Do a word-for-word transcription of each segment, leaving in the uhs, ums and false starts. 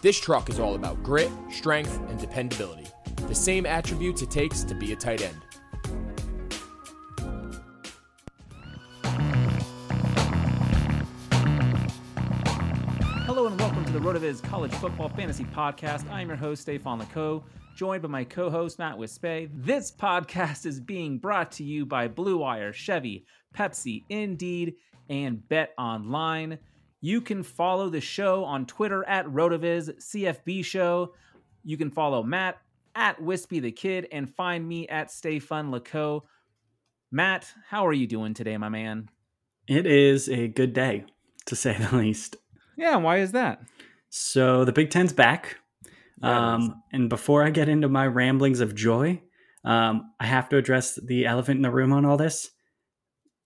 This truck is all about grit, strength, and dependability. The same attributes it takes to be a tight end. Hello and welcome to the RotoViz College Football Fantasy Podcast. I'm your host, Stefan Leco, joined by my co-host, Matt Wispay. This podcast is being brought to you by Blue Wire, Chevy, Pepsi, Indeed, and Bet Online. You can follow the show on Twitter at RotoViz C F B Show. You can follow Matt at Wispy the Kid and find me at Stay Fun Leco. Matt, how are you doing today, my man? It is a good day, to say the least. Yeah, why is that? So the Big Ten's back. Yeah, um, and before I get into my ramblings of joy, um, I have to address the elephant in the room on all this.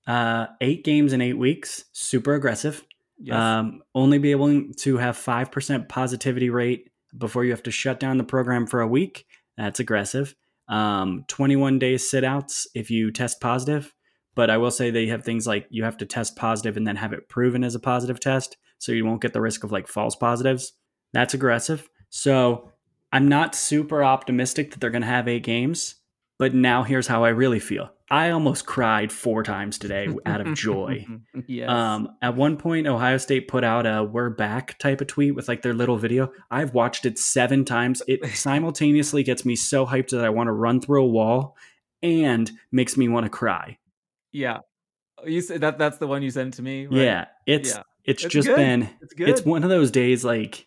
Uh, eight games in eight weeks, super aggressive. Yes. Um, only be able to have five percent positivity rate before you have to shut down the program for a week. That's aggressive. Um, twenty-one day sit outs if you test positive. But I will say they have things like you have to test positive and then have it proven as a positive test. So you won't get the risk of like false positives. That's aggressive. So I'm not super optimistic that they're going to have eight games. But now here's how I really feel. I almost cried four times today out of joy. Yes. Um, at one point, Ohio State put out a "We're back" type of tweet with like their little video. I've watched it seven times. It simultaneously gets me so hyped that I want to run through a wall and makes me want to cry. Yeah. You said that that's the one you sent to me, right? Yeah. It's, yeah. it's, it's just good. been, it's, good. It's one of those days. Like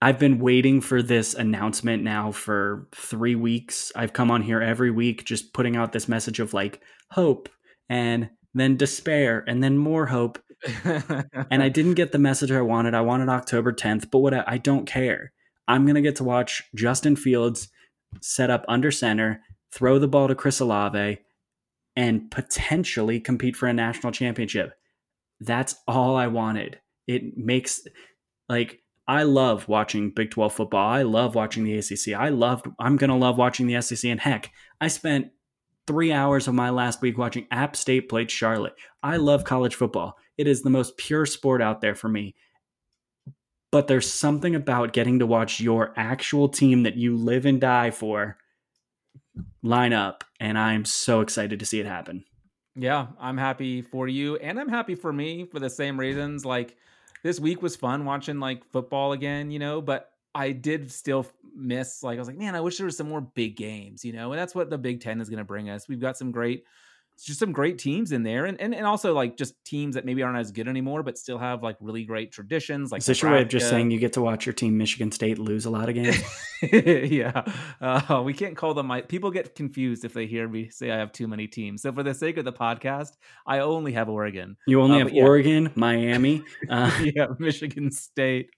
I've been waiting for this announcement now for three weeks. I've come on here every week just putting out this message of like hope and then despair and then more hope. And I didn't get the message I wanted. I wanted October tenth, but what I, I don't care. I'm going to get to watch Justin Fields set up under center, throw the ball to Chris Olave, and potentially compete for a national championship. That's all I wanted. It makes like... I love watching Big twelve football. I love watching the A C C. I loved, I'm going to love watching the S E C. And heck, I spent three hours of my last week watching App State play Charlotte. I love college football. It is the most pure sport out there for me. But there's something about getting to watch your actual team that you live and die for line up. And I'm so excited to see it happen. Yeah, I'm happy for you, and I'm happy for me for the same reasons. Like, this week was fun watching like football again, you know, but I did still miss, like, I was like, man, I wish there was some more big games, you know, and that's what the Big Ten is going to bring us. We've got some great, just some great teams in there. And, and, and also like just teams that maybe aren't as good anymore, but still have like really great traditions. Like, is this your way of just saying you get to watch your team, Michigan State, lose a lot of games? Yeah. Uh, we can't call them my, people get confused if they hear me say I have too many teams. So for the sake of the podcast, I only have Oregon. You only uh, have yeah. Oregon, Miami. Uh, yeah. Michigan State.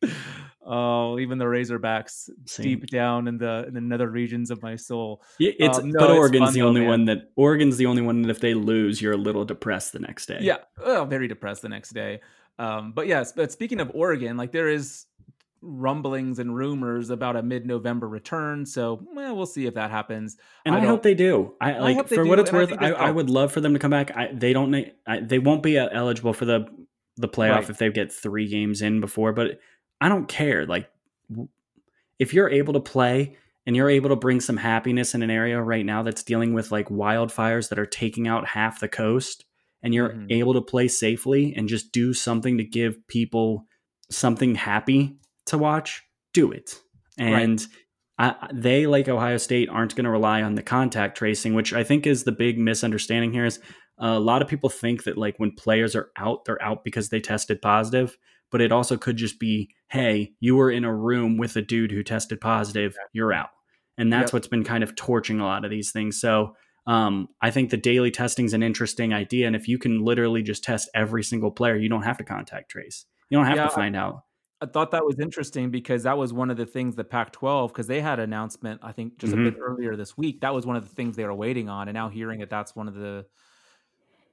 Oh, even the Razorbacks same. Deep down in the in the nether regions of my soul. Yeah, it's um, no, but Oregon's it's fun, the only though, one that Oregon's the only one that if they lose, you're a little depressed the next day. Yeah, oh, very depressed the next day. Um, but yes, but speaking of Oregon, like there is rumblings and rumors about a mid-November return. So well, we'll see if that happens. And I, I hope they do. I like I for do, what it's worth. I, I, I would love for them to come back. I, they don't. I, they won't be eligible for the the playoff right. if they get three games in before, but. I don't care. Like, if you're able to play and you're able to bring some happiness in an area right now that's dealing with like wildfires that are taking out half the coast, and you're mm-hmm. able to play safely and just do something to give people something happy to watch, do it. And right. I, they, like Ohio State, aren't going to rely on the contact tracing, which I think is the big misunderstanding here. Is a lot of people think that like when players are out, they're out because they tested positive. But it also could just be, hey, you were in a room with a dude who tested positive, you're out. And that's yep. what's been kind of torching a lot of these things. So um, I think the daily testing is an interesting idea. And if you can literally just test every single player, you don't have to contact trace. You don't have yeah, to find I, out. I thought that was interesting because that was one of the things the Pac twelve, because they had an announcement, I think, just mm-hmm. a bit earlier this week. That was one of the things they were waiting on. And now hearing that that's one of the...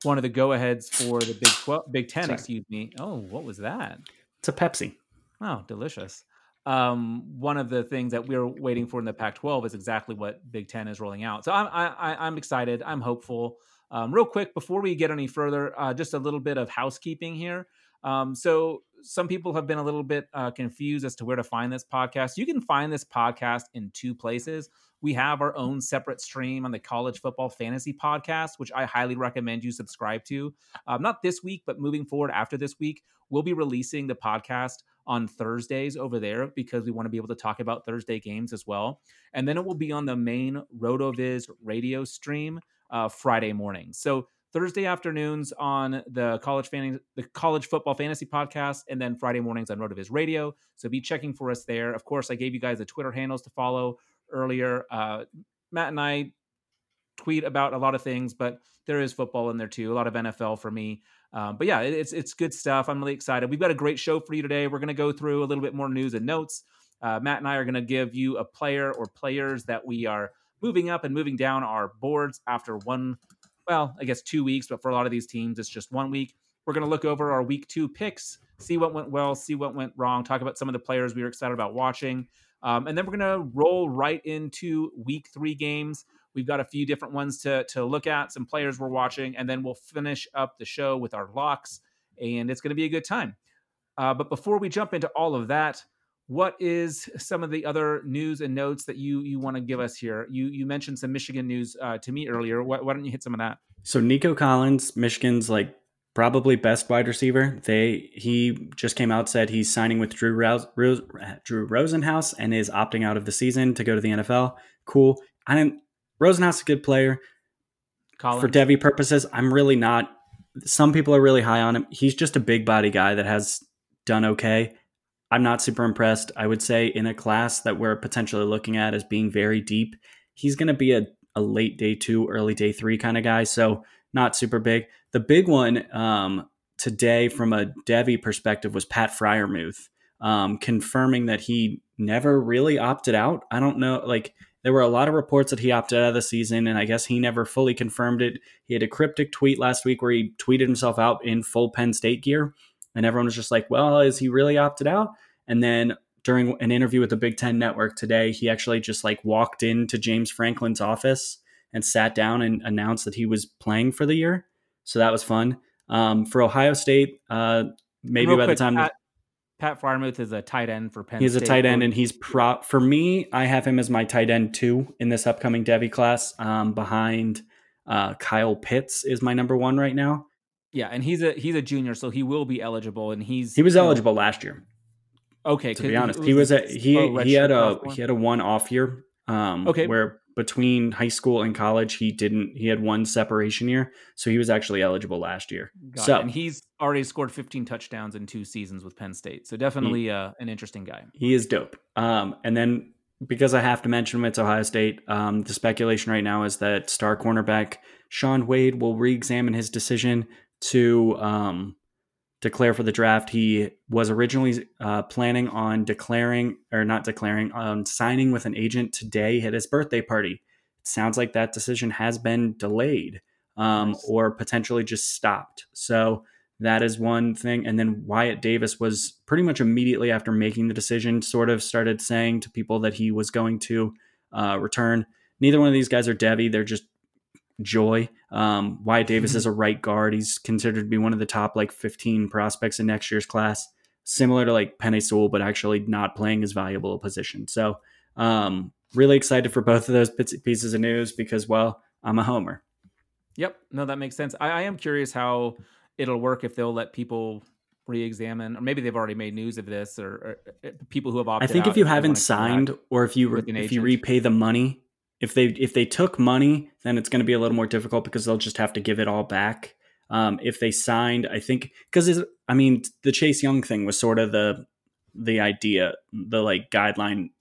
one of the go-aheads for the Big twelve, Big Ten, Sorry. excuse me. Oh, what was that? It's a Pepsi. Oh, delicious. Um, one of the things that we're waiting for in the Pac twelve is exactly what Big Ten is rolling out. So I'm, I, I'm excited. I'm hopeful. Um, real quick, before we get any further, uh, just a little bit of housekeeping here. Um, so some people have been a little bit uh, confused as to where to find this podcast. You can find this podcast in two places. We have our own separate stream on the College Football Fantasy Podcast, which I highly recommend you subscribe to. Um, not this week, but moving forward after this week, we'll be releasing the podcast on Thursdays over there because we want to be able to talk about Thursday games as well. And then it will be on the main RotoViz radio stream uh, Friday morning. So Thursday afternoons on the college fan, the College Football Fantasy Podcast, and then Friday mornings on RotoViz Radio. So be checking for us there. Of course, I gave you guys the Twitter handles to follow earlier. Uh, Matt and I tweet about a lot of things, but there is football in there too. A lot of N F L for me. Um, but yeah, it, it's it's good stuff. I'm really excited. We've got a great show for you today. We're going to go through a little bit more news and notes. Uh, Matt and I are going to give you a player or players that we are moving up and moving down our boards after one Well, I guess two weeks, but for a lot of these teams, it's just one week. We're going to look over our week two picks, see what went well, see what went wrong, talk about some of the players we were excited about watching. Um, and then we're going to roll right into week three games. We've got a few different ones to, to look at, some players we're watching, and then we'll finish up the show with our locks, and it's going to be a good time. Uh, but before we jump into all of that, what is some of the other news and notes that you you want to give us here? You you mentioned some Michigan news uh, to me earlier. Why, why don't you hit some of that? So Nico Collins, Michigan's like probably best wide receiver. They he just came out said he's signing with Drew Rouse, Rose, Drew Rosenhaus and is opting out of the season to go to the N F L. Cool. I didn't. Rosenhaus is a good player. Collins. For Devy purposes, I'm really not. Some people are really high on him. He's just a big body guy that has done okay. I'm not super impressed. I would say in a class that we're potentially looking at as being very deep, he's going to be a, a late day two, early day three kind of guy. So not super big. The big one um, today from a Devy perspective was Pat Freiermuth um, confirming that he never really opted out. I don't know. Like there were a lot of reports that he opted out of the season, and I guess he never fully confirmed it. He had a cryptic tweet last week where he tweeted himself out in full Penn State gear. And everyone was just like, well, is he really opted out? And then during an interview with the Big Ten Network today, he actually just like walked into James Franklin's office and sat down and announced that he was playing for the year. So that was fun. Um, for Ohio State, uh, maybe Real by quick, the time... Pat, Pat Freiermuth is a tight end for Penn he's State. He's a tight end, and he's... Pro- for me, I have him as my tight end two in this upcoming Devy class um, behind... Uh, Kyle Pitts is my number one right now. Yeah, and he's a he's a junior, so he will be eligible. And he's he was you know, eligible last year. Okay, to be honest, he was a, he oh, he had a he had a one off year. Um, okay, where between high school and college, he didn't he had one separation year, so he was actually eligible last year. Got so it. And he's already scored fifteen touchdowns in two seasons with Penn State, so definitely he, uh, an interesting guy. He is dope. Um, and then because I have to mention him, it's Ohio State. Um, the speculation right now is that star cornerback Sean Wade will re-examine his decision to um, declare for the draft. He was originally uh, planning on declaring or not declaring on um, signing with an agent today at his birthday party. It sounds like that decision has been delayed um, nice. or potentially just stopped. So that is one thing. And then Wyatt Davis was pretty much immediately after making the decision, sort of started saying to people that he was going to uh, return. Neither one of these guys are Debbie. They're just joy. Um, Wyatt Davis is a right guard. He's considered to be one of the top like fifteen prospects in next year's class, similar to like Penei Sewell, but actually not playing as valuable a position. So um, really excited for both of those pieces of news because, well, I'm a homer. Yep. No, that makes sense. I, I am curious how it'll work, if they'll let people re-examine, or maybe they've already made news of this, or, or people who have opted out. I think if you haven't signed or if you, if you repay the money, If they if they took money, then it's going to be a little more difficult because they'll just have to give it all back. Um, if they signed, I think because I mean the Chase Young thing was sort of the the idea, the like guideline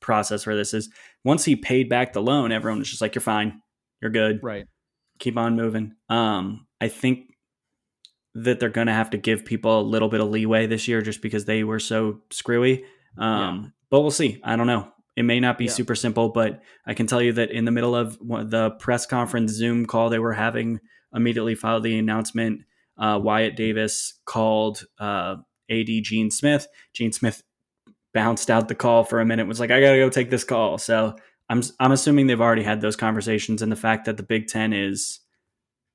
process for this is once he paid back the loan, everyone was just like, "You're fine, you're good, right? Keep on moving." Um, I think that they're going to have to give people a little bit of leeway this year just because they were so screwy. Um, yeah. But we'll see. I don't know. It may not be yeah. super simple, but I can tell you that in the middle of the press conference Zoom call they were having immediately following the announcement, uh, Wyatt Davis called uh, A D Gene Smith. Gene Smith bounced out the call for a minute, was like, I got to go take this call. So I'm I'm assuming they've already had those conversations. And the fact that the Big Ten is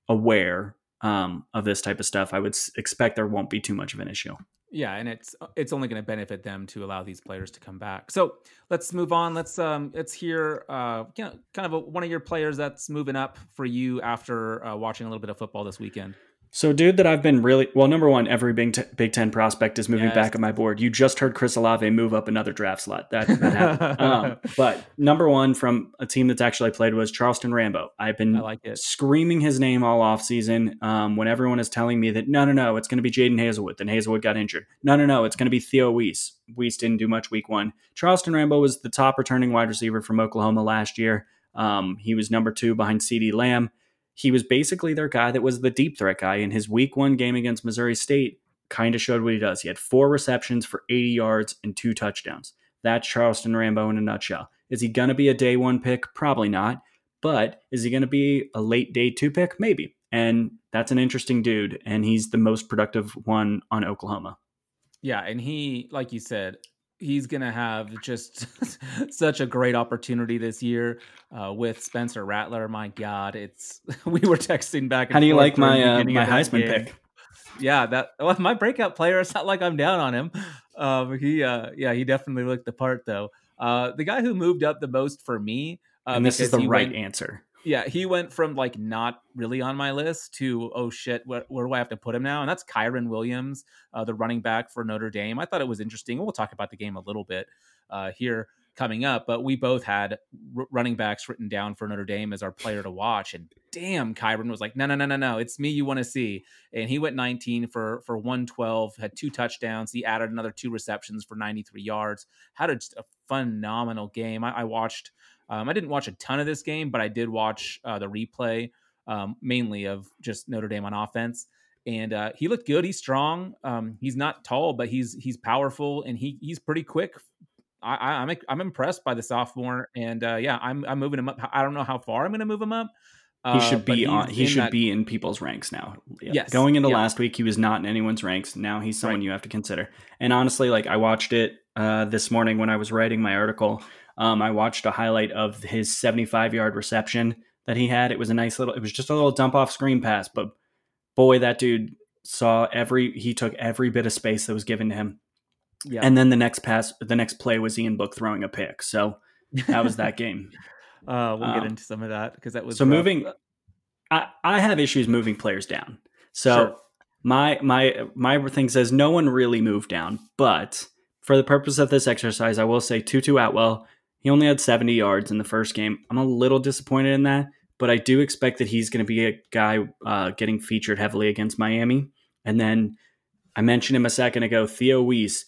aware um, of this type of stuff, I would expect there won't be too much of an issue. Yeah, and it's it's only going to benefit them to allow these players to come back. So let's move on. Let's um let's hear uh you know kind of a, one of your players that's moving up for you after uh, watching a little bit of football this weekend. So, dude, that I've been really well. Number one, every Big, T- Big Ten prospect is moving yes. back on my board. You just heard Chris Olave move up another draft slot. That, that happened. um, but number one from a team that's actually played was Charleston Rambo. I've been I like it. screaming his name all offseason um, when everyone is telling me that, no, no, no, it's going to be Jaden Hazelwood. Then Hazelwood got injured. No, no, no, it's going to be Theo Wease. Wease didn't do much week one. Charleston Rambo was the top returning wide receiver from Oklahoma last year. Um, he was number two behind CeeDee Lamb. He was basically their guy that was the deep threat guy. In his week one game against Missouri State, kind of showed what he does. He had four receptions for eighty yards and two touchdowns. That's Charleston Rambo in a nutshell. Is he going to be a day one pick? Probably not. But is he going to be a late day two pick? Maybe. And that's an interesting dude. And he's the most productive one on Oklahoma. Yeah. And he, like you said, he's going to have just such a great opportunity this year uh, with Spencer Rattler. My God, it's we were texting back. And How do you like my uh, my Heisman game. pick? Yeah, that well, my breakout player. It's not like I'm down on him. Um, he, uh, yeah, he definitely looked the part though. Uh, the guy who moved up the most for me, uh, and this is the right went, answer. Yeah, he went from like not really on my list to, oh shit, where, where do I have to put him now? And that's Kyren Williams, uh, the running back for Notre Dame. I thought it was interesting. We'll talk about the game a little bit uh, here coming up, but we both had r- running backs written down for Notre Dame as our player to watch. And damn, Kyren was like, no, no, no, no, no. It's me you want to see. And he went nineteen for, for one twelve, had two touchdowns. He added another two receptions for ninety-three yards. Had a, just a phenomenal game. I, I watched... Um, I didn't watch a ton of this game, but I did watch uh, the replay, um, mainly of just Notre Dame on offense. And uh, he looked good. He's strong. Um, he's not tall, but he's he's powerful and he he's pretty quick. I, I, I'm I'm impressed by the sophomore. And uh, yeah, I'm I'm moving him up. I don't know how far I'm going to move him up. Uh, he should be on. He should that, be in people's ranks now. Yeah. Yes. Going into yeah. last week, he was not in anyone's ranks. Now he's someone right. you have to consider. And honestly, like I watched it uh, this morning when I was writing my article. Um, I watched a highlight of his seventy-five yard reception that he had. It was a nice little, it was just a little dump off screen pass, but boy, that dude saw every, he took every bit of space that was given to him. Yeah. And then the next pass, the next play was Ian Book throwing a pick. So that was that game. uh, we'll um, get into some of that because that was, so rough. moving, I, I have issues moving players down. So sure. my my my thing says no one really moved down. But for the purpose of this exercise, I will say Tutu Atwell, he only had seventy yards in the first game. I'm a little disappointed in that, but I do expect that he's going to be a guy uh, getting featured heavily against Miami. And then I mentioned him a second ago, Theo Wease.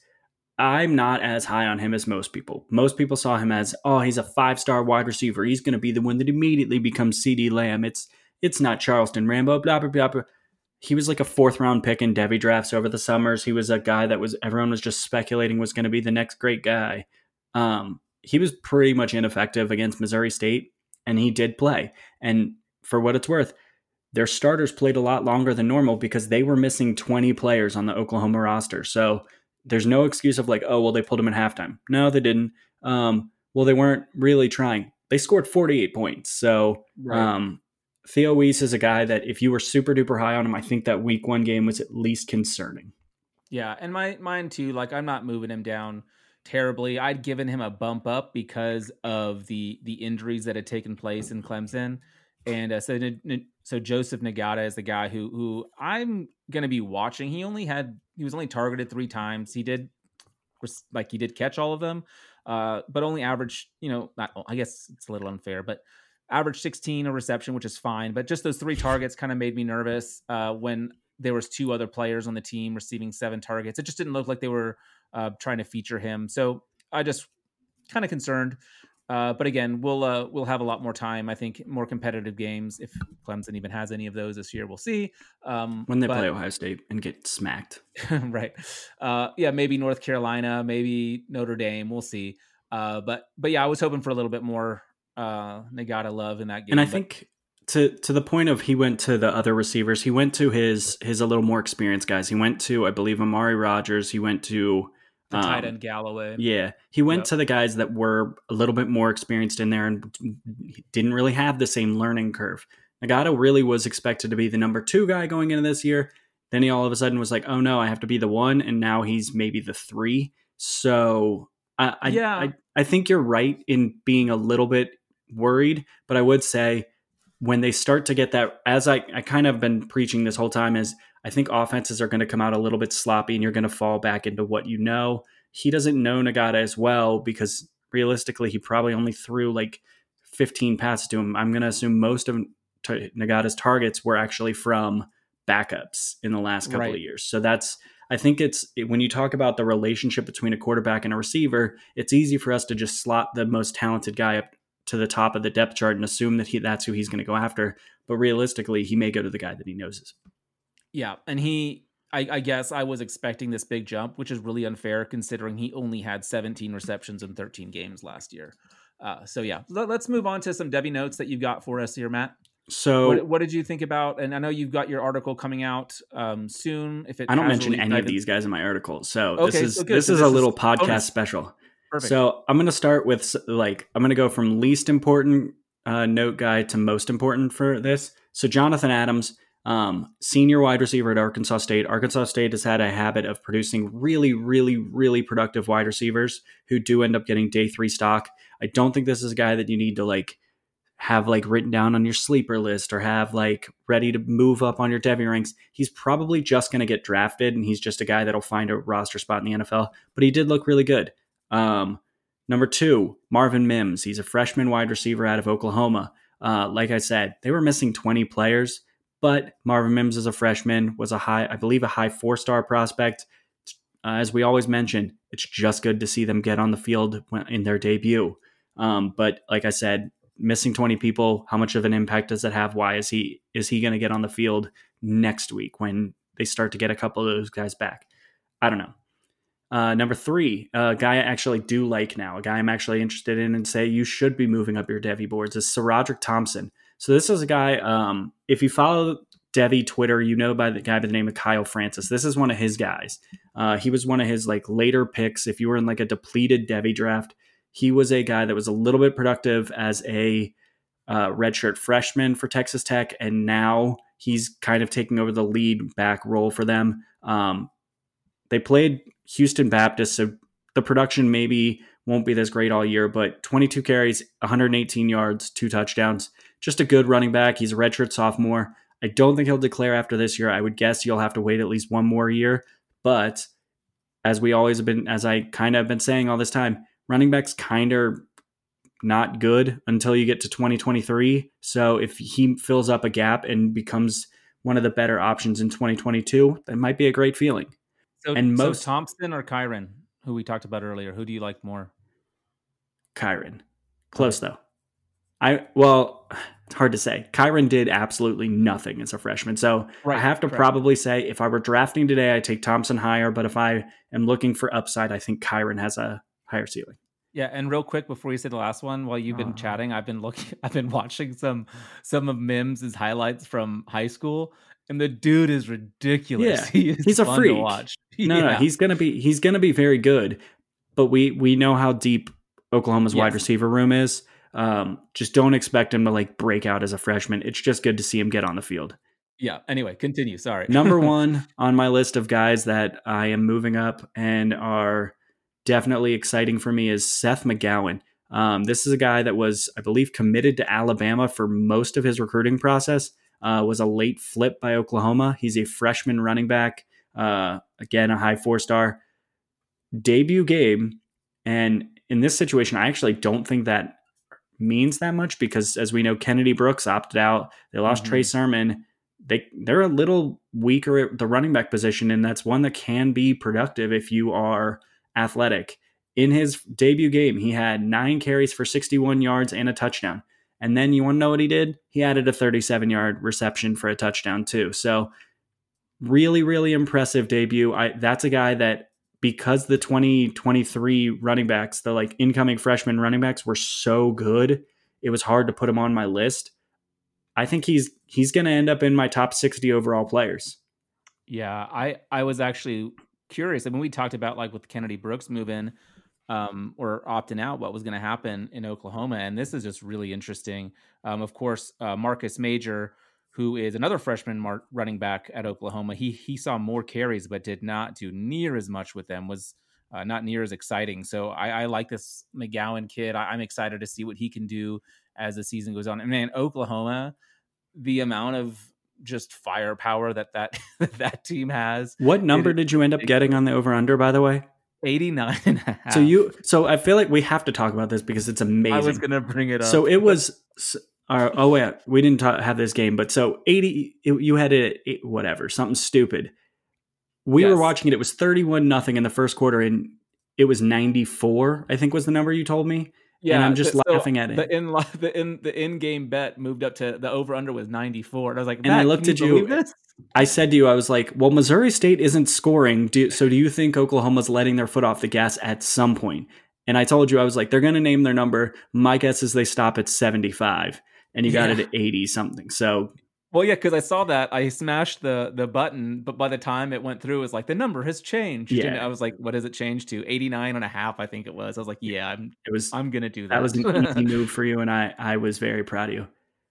I'm not as high on him as most people. Most people saw him as, oh, he's a five-star wide receiver. He's going to be the one that immediately becomes CeeDee Lamb. It's it's not Charleston Rambo, blah, blah, blah, blah. He was like a fourth-round pick in Devy drafts over the summers. He was a guy that was everyone was just speculating was going to be the next great guy. Um, he was pretty much ineffective against Missouri State, and he did play. And for what it's worth, their starters played a lot longer than normal because they were missing twenty players on the Oklahoma roster. So there's no excuse of like, oh, well, they pulled him in halftime. No, they didn't. Um, well, they weren't really trying. They scored forty-eight points. So right. um, Theo Wease is a guy that if you were super duper high on him, I think that week one game was at least concerning. Yeah. And my mine too, like I'm not moving him down terribly. I'd given him a bump up because of the, the injuries that had taken place in Clemson. And uh, so, so Joseph Nagata is the guy who, who I'm going to be watching. He only had, he was only targeted three times. He did like, he did catch all of them, uh, but only averaged, you know, not, I guess it's a little unfair, but averaged sixteen a reception, which is fine. But just those three targets kind of made me nervous uh, when there was two other players on the team receiving seven targets. It just didn't look like they were uh, trying to feature him. So I just kind of concerned. Uh, but again, we'll uh, we'll have a lot more time. I think more competitive games, if Clemson even has any of those this year, we'll see. Um, when they but, play Ohio State and get smacked. Right. Uh, yeah, maybe North Carolina, maybe Notre Dame. We'll see. Uh, but but yeah, I was hoping for a little bit more uh, Nagata love in that game. And I but- think to to the point of he went to the other receivers, he went to his, his a little more experienced guys. He went to, I believe, Amari Rogers. He went to... The tight end Galloway. Um, yeah. He went yep. to the guys that were a little bit more experienced in there and didn't really have the same learning curve. Nagata really was expected to be the number two guy going into this year. Then he all of a sudden was like, oh no, I have to be the one. And now he's maybe the three. So I, I, yeah. I, I think you're right in being a little bit worried, but I would say when they start to get that, as I, I kind of been preaching this whole time is, I think offenses are going to come out a little bit sloppy and you're going to fall back into what you know. He doesn't know Nagata as well because realistically, he probably only threw like fifteen passes to him. I'm going to assume most of Nagata's targets were actually from backups in the last couple right. of years. So that's, I think it's, when you talk about the relationship between a quarterback and a receiver, it's easy for us to just slot the most talented guy up to the top of the depth chart and assume that he that's who he's going to go after. But realistically, he may go to the guy that he knows is. Yeah, and he, I, I guess I was expecting this big jump, which is really unfair considering he only had seventeen receptions in thirteen games last year. Uh, so yeah, Let, let's move on to some Devy notes that you've got for us here, Matt. So what, what did you think about, and I know you've got your article coming out um, soon. If it I don't mention any of these guys in my article. So okay, this is, so this so is this a little is podcast bonus. Special. Perfect. So I'm going to start with like, I'm going to go from least important uh, note guy to most important for this. So Jonathan Adams, Um, senior wide receiver at Arkansas State. Arkansas State has had a habit of producing really, really, really productive wide receivers who do end up getting day three stock. I don't think this is a guy that you need to like have like written down on your sleeper list or have like ready to move up on your Devy ranks. He's probably just going to get drafted and he's just a guy that'll find a roster spot in the N F L, but he did look really good. Um, number two, Marvin Mims. He's a freshman wide receiver out of Oklahoma. Uh, like I said, they were missing twenty players. But Marvin Mims is a freshman, was a high, I believe, a high four-star prospect. Uh, as we always mention, it's just good to see them get on the field when, in their debut. Um, but like I said, missing twenty people, how much of an impact does it have? Why is he is he going to get on the field next week when they start to get a couple of those guys back? I don't know. Uh, number three, a guy I actually do like now, a guy I'm actually interested in and say you should be moving up your Devy boards is Sir Roderick Thompson. So this is a guy, um, if you follow Devy Twitter, you know by the guy by the name of Kyle Francis. This is one of his guys. Uh, he was one of his like later picks. If you were in like a depleted Devy draft, he was a guy that was a little bit productive as a uh, redshirt freshman for Texas Tech. And now he's kind of taking over the lead back role for them. Um, they played Houston Baptist, so the production maybe won't be this great all year, but twenty-two carries, one hundred eighteen yards, two touchdowns. just a good running back. He's a redshirt sophomore. I don't think he'll declare after this year. I would guess you'll have to wait at least one more year. But as we always have been, as I kind of been saying all this time, running backs kind of not good until you get to twenty twenty-three. So if he fills up a gap and becomes one of the better options in twenty twenty-two, that might be a great feeling. So, and most so Thompson or Kyren, who we talked about earlier, who do you like more? Kyren. Close though. I well, it's hard to say. Kyren did absolutely nothing as a freshman. So right, I have to right. probably say if I were drafting today, I take Thompson higher, but if I am looking for upside, I think Kyren has a higher ceiling. Yeah, and real quick before you say the last one, while you've been uh, chatting, I've been looking I've been watching some some of Mims' highlights from high school, and the dude is ridiculous. Yeah, he is he's a freak. To watch. No, yeah. no, he's gonna be he's gonna be very good, but we we know how deep Oklahoma's yes. wide receiver room is. Um, just don't expect him to like break out as a freshman. It's just good to see him get on the field. Yeah. Anyway, continue. Sorry. Number one on my list of guys that I am moving up and are definitely exciting for me is Seth McGowan. Um, this is a guy that was, I believe, committed to Alabama for most of his recruiting process, uh, was a late flip by Oklahoma. He's a freshman running back. Uh, again, a high four-star debut game. And in this situation, I actually don't think that means that much because, as we know, Kennedy Brooks opted out. They lost mm-hmm. Trey Sermon. They, they're a little weaker at the running back position, and that's one that can be productive if you are athletic. In his debut game, he had nine carries for sixty-one yards and a touchdown. And then you want to know what he did? He added a thirty-seven yard reception for a touchdown too. So really, really impressive debut. I, that's a guy that because the twenty twenty-three running backs, the like incoming freshman running backs were so good, it was hard to put him on my list. I think he's, he's going to end up in my top sixty overall players. Yeah. I, I was actually curious. I mean, we talked about like with Kennedy Brooks moving um, or opting out, what was going to happen in Oklahoma. And this is just really interesting. Um, of course, uh, Marcus Major, who is another freshman mar- running back at Oklahoma, he he saw more carries, but did not do near as much with them, was uh, not near as exciting. So I, I like this McGowan kid. I, I'm excited to see what he can do as the season goes on. And man, Oklahoma, the amount of just firepower that that that team has. What number it, did you end up getting on the over under, by the way? eighty-nine and a half. So you so I feel like we have to talk about this because it's amazing. I was going to bring it up. So it was uh, oh wait, we didn't ta- have this game, but so eighty it, you had it, it whatever, something stupid. We yes. were watching it. It was thirty-one nothing in the first quarter and it was ninety-four, I think was the number you told me. Yeah, and I'm just so laughing at it. The in the in the in game bet moved up to the over under was ninety-four, and I was like, and I looked at you. This? I said to you, I was like, well, Missouri State isn't scoring, do, so do you think Oklahoma's letting their foot off the gas at some point? And I told you, I was like, they're going to name their number. My guess is they stop at seventy-five, and you got yeah. it at eighty something. So. Well, yeah, because I saw that. I smashed the the button, but by the time it went through, it was like, the number has changed. Yeah. And I was like, what has it changed to? eighty-nine and a half, I think it was. I was like, yeah, I'm it was, I'm going to do that. That was an easy move for you, and I, I was very proud of you.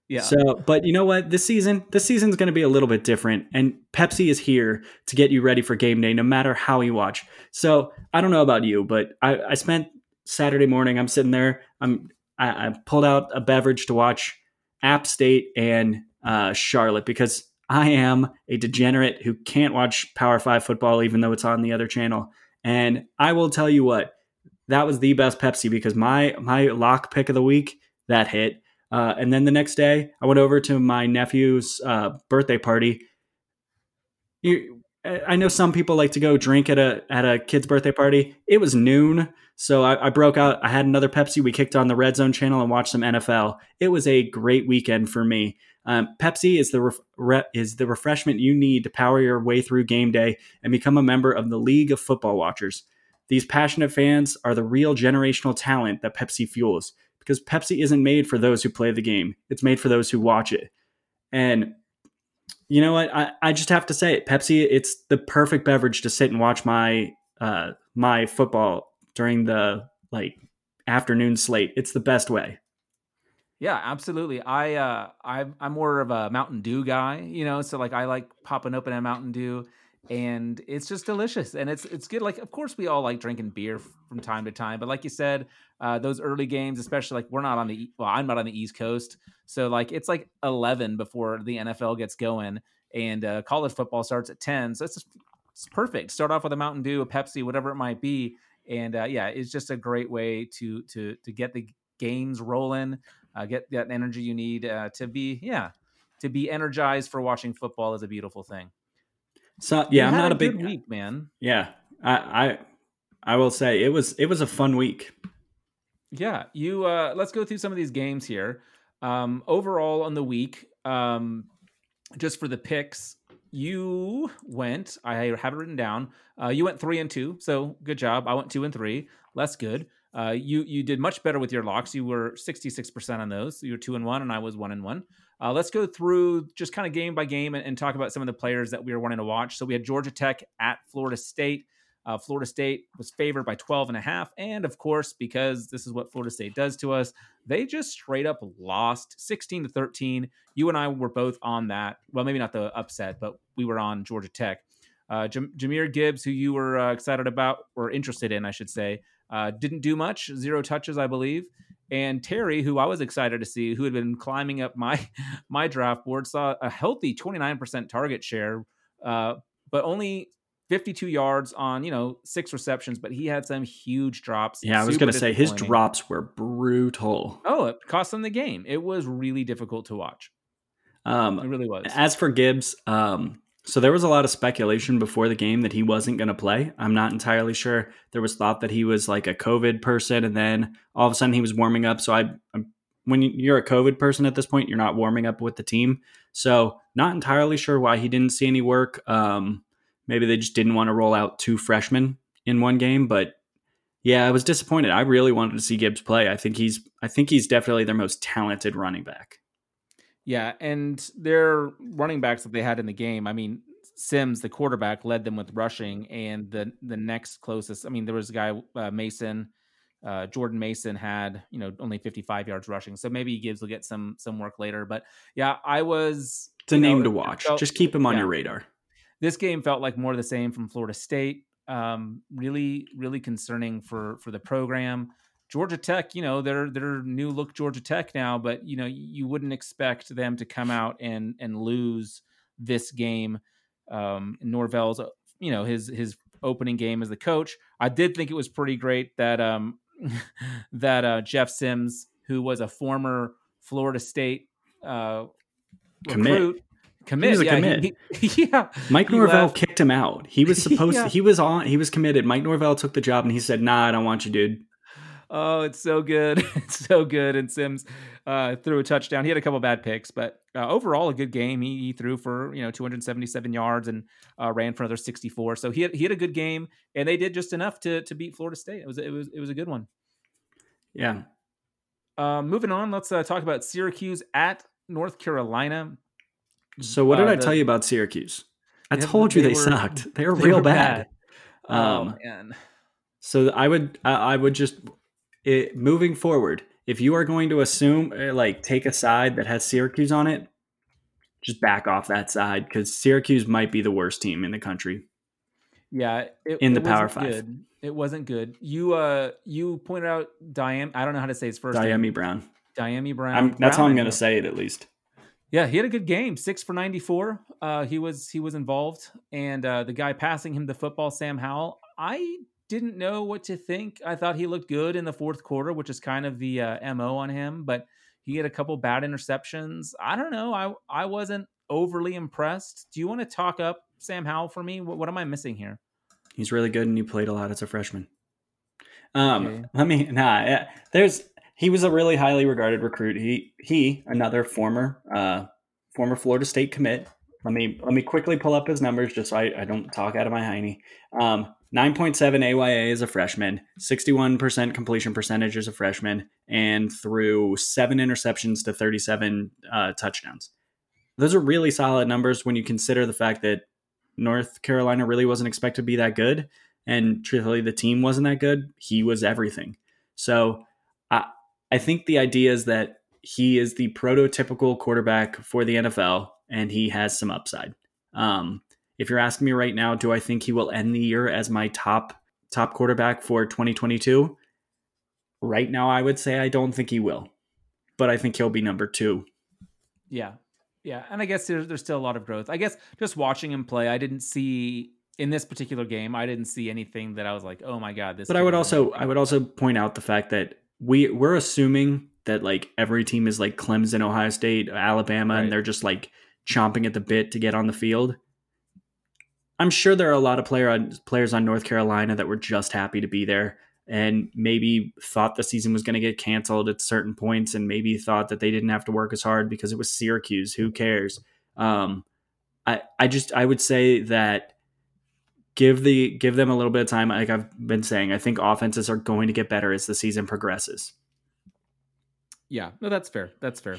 Yeah. So, but you know what? This season, this season's going to be a little bit different, and Pepsi is here to get you ready for game day, no matter how you watch. So, I don't know about you, but I, I spent Saturday morning, I'm sitting there, I'm I, I pulled out a beverage to watch App State and Uh, Charlotte, because I am a degenerate who can't watch Power Five football, even though it's on the other channel. And I will tell you what, that was the best Pepsi because my my lock pick of the week, that hit. Uh, and then the next day, I went over to my nephew's uh, birthday party. You, I know some people like to go drink at a at a kid's birthday party. It was noon, so I, I broke out. I had another Pepsi. We kicked on the Red Zone channel and watched some N F L. It was a great weekend for me. Um, Pepsi is the ref- re- is the refreshment you need to power your way through game day and become a member of the League of Football Watchers. These passionate fans are the real generational talent that Pepsi fuels, because Pepsi isn't made for those who play the game. It's made for those who watch it. And you know what? I, I just have to say it. Pepsi, it's the perfect beverage to sit and watch my uh, my football during the like afternoon slate. It's the best way. Yeah, absolutely. I uh, I'm I'm more of a Mountain Dew guy, you know. So like I like popping open a Mountain Dew, and it's just delicious. And it's it's good. Like, of course, we all like drinking beer from time to time. But like you said, uh, those early games, especially like we're not on the well, I'm not on the East Coast. So like it's like eleven before the N F L gets going, and uh, college football starts at ten. So it's just, it's perfect. Start off with a Mountain Dew, a Pepsi, whatever it might be. And uh, yeah, it's just a great way to to to get the games rolling, uh, get that energy you need uh, to be yeah to be energized for watching football is a beautiful thing. So yeah, I'm not a big week, man. Yeah, I, I I will say it was it was a fun week. Yeah, you. Uh, let's go through some of these games here. Um, overall on the week, um, just for the picks. You went, I have it written down. Uh, you went three and two. So good job. I went two and three. Less good. Uh, you, you did much better with your locks. You were sixty-six percent on those. So you were two and one and I was one and one. Uh, let's go through just kind of game by game and, and talk about some of the players that we were wanting to watch. So we had Georgia Tech at Florida State. Uh, Florida State was favored by twelve and a half. And of course, because this is what Florida State does to us, they just straight up lost sixteen to thirteen. You and I were both on that. Well, maybe not the upset, but we were on Georgia Tech. Uh, J- Jahmyr Gibbs, who you were uh, excited about or interested in, I should say, uh, didn't do much. Zero touches, I believe. And Terry, who I was excited to see, who had been climbing up my, my draft board, saw a healthy twenty-nine percent target share, uh, but only fifty-two yards on, you know, six receptions, but he had some huge drops. Yeah, I was going to say his drops were brutal. Oh, it cost him the game. It was really difficult to watch. Um, it really was. As for Gibbs, um, so there was a lot of speculation before the game that he wasn't going to play. I'm not entirely sure. There was thought that he was like a COVID person, and then all of a sudden he was warming up. So I, I'm, when you're a COVID person at this point, you're not warming up with the team. So not entirely sure why he didn't see any work. Um, Maybe they just didn't want to roll out two freshmen in one game, but yeah, I was disappointed. I really wanted to see Gibbs play. I think he's, I think he's definitely their most talented running back. Yeah, and their running backs that they had in the game. I mean, Sims, the quarterback, led them with rushing, and the the next closest. I mean, there was a guy uh, Mason, uh, Jordan Mason had you know only fifty-five yards rushing. So maybe Gibbs will get some some work later. But yeah, I was. It's a name know, to watch. Felt, just keep him on yeah. your radar. This game felt like more of the same from Florida State. Um, really, really concerning for for the program. Georgia Tech, you know, they're they're new look Georgia Tech now, but you know, you wouldn't expect them to come out and and lose this game. Um, Norvell's, you know, his his opening game as the coach. I did think it was pretty great that um, that uh, Jeff Sims, who was a former Florida State uh, recruit. Commit. He was a yeah, commit. He, he, yeah. Mike he Norvell left. Kicked him out. He was supposed yeah. to, he was on, he was committed. Mike Norvell took the job and he said, nah, I don't want you, dude. Oh, it's so good. It's so good. And Sims uh, threw a touchdown. He had a couple bad picks, but uh, overall a good game. He, he threw for, you know, two hundred seventy-seven yards and uh, ran for another sixty-four. So he had, he had a good game and they did just enough to, to beat Florida State. It was, it was, it was a good one. Yeah. Uh, moving on. Let's uh, talk about Syracuse at North Carolina. So what did uh, the, I tell you about Syracuse? I told you they, they were, sucked. They were they real were bad. bad. Um, oh, man. So I would, I, I would just it, moving forward. If you are going to assume, like, take a side that has Syracuse on it, just back off that side because Syracuse might be the worst team in the country. Yeah, it, in the it Power Five, good. It wasn't good. You, uh, you pointed out Diami. I don't know how to say his first Diami name. Brown. Diami Brown. I'm, that's Brown, how I'm going to say it at least. Yeah, he had a good game, six for ninety-four. Uh, he was he was involved, and uh, the guy passing him the football, Sam Howell, I didn't know what to think. I thought he looked good in the fourth quarter, which is kind of the uh, M O on him, but he had a couple bad interceptions. I don't know. I, I wasn't overly impressed. Do you want to talk up Sam Howell for me? What, what am I missing here? He's really good, and he played a lot as a freshman. Um, okay. Let me – nah, there's – He was a really highly regarded recruit. He he another former uh, former Florida State commit. Let me let me quickly pull up his numbers just so I, I don't talk out of my hiney. Um, nine point seven A Y A as a freshman, sixty-one percent completion percentage as a freshman, and threw seven interceptions to thirty-seven uh, touchdowns. Those are really solid numbers when you consider the fact that North Carolina really wasn't expected to be that good, and truthfully the team wasn't that good. He was everything. So I. I think the idea is that he is the prototypical quarterback for the N F L and he has some upside. Um, If you're asking me right now, do I think he will end the year as my top top quarterback for twenty twenty-two? Right now, I would say I don't think he will, but I think he'll be number two. Yeah. Yeah. And I guess there's, there's still a lot of growth. I guess just watching him play, I didn't see in this particular game, I didn't see anything that I was like, oh my God, this. But I would also, I would also point out the fact that we we're assuming that like every team is like Clemson, Ohio State, Alabama, right, and they're just like chomping at the bit to get on the field. I'm sure there are a lot of player on, players on North Carolina that were just happy to be there and maybe thought the season was going to get canceled at certain points and maybe thought that they didn't have to work as hard because it was Syracuse. Who cares? Um, I, I just, I would say that give the, give them a little bit of time. Like I've been saying, I think offenses are going to get better as the season progresses. Yeah, no, that's fair. That's fair.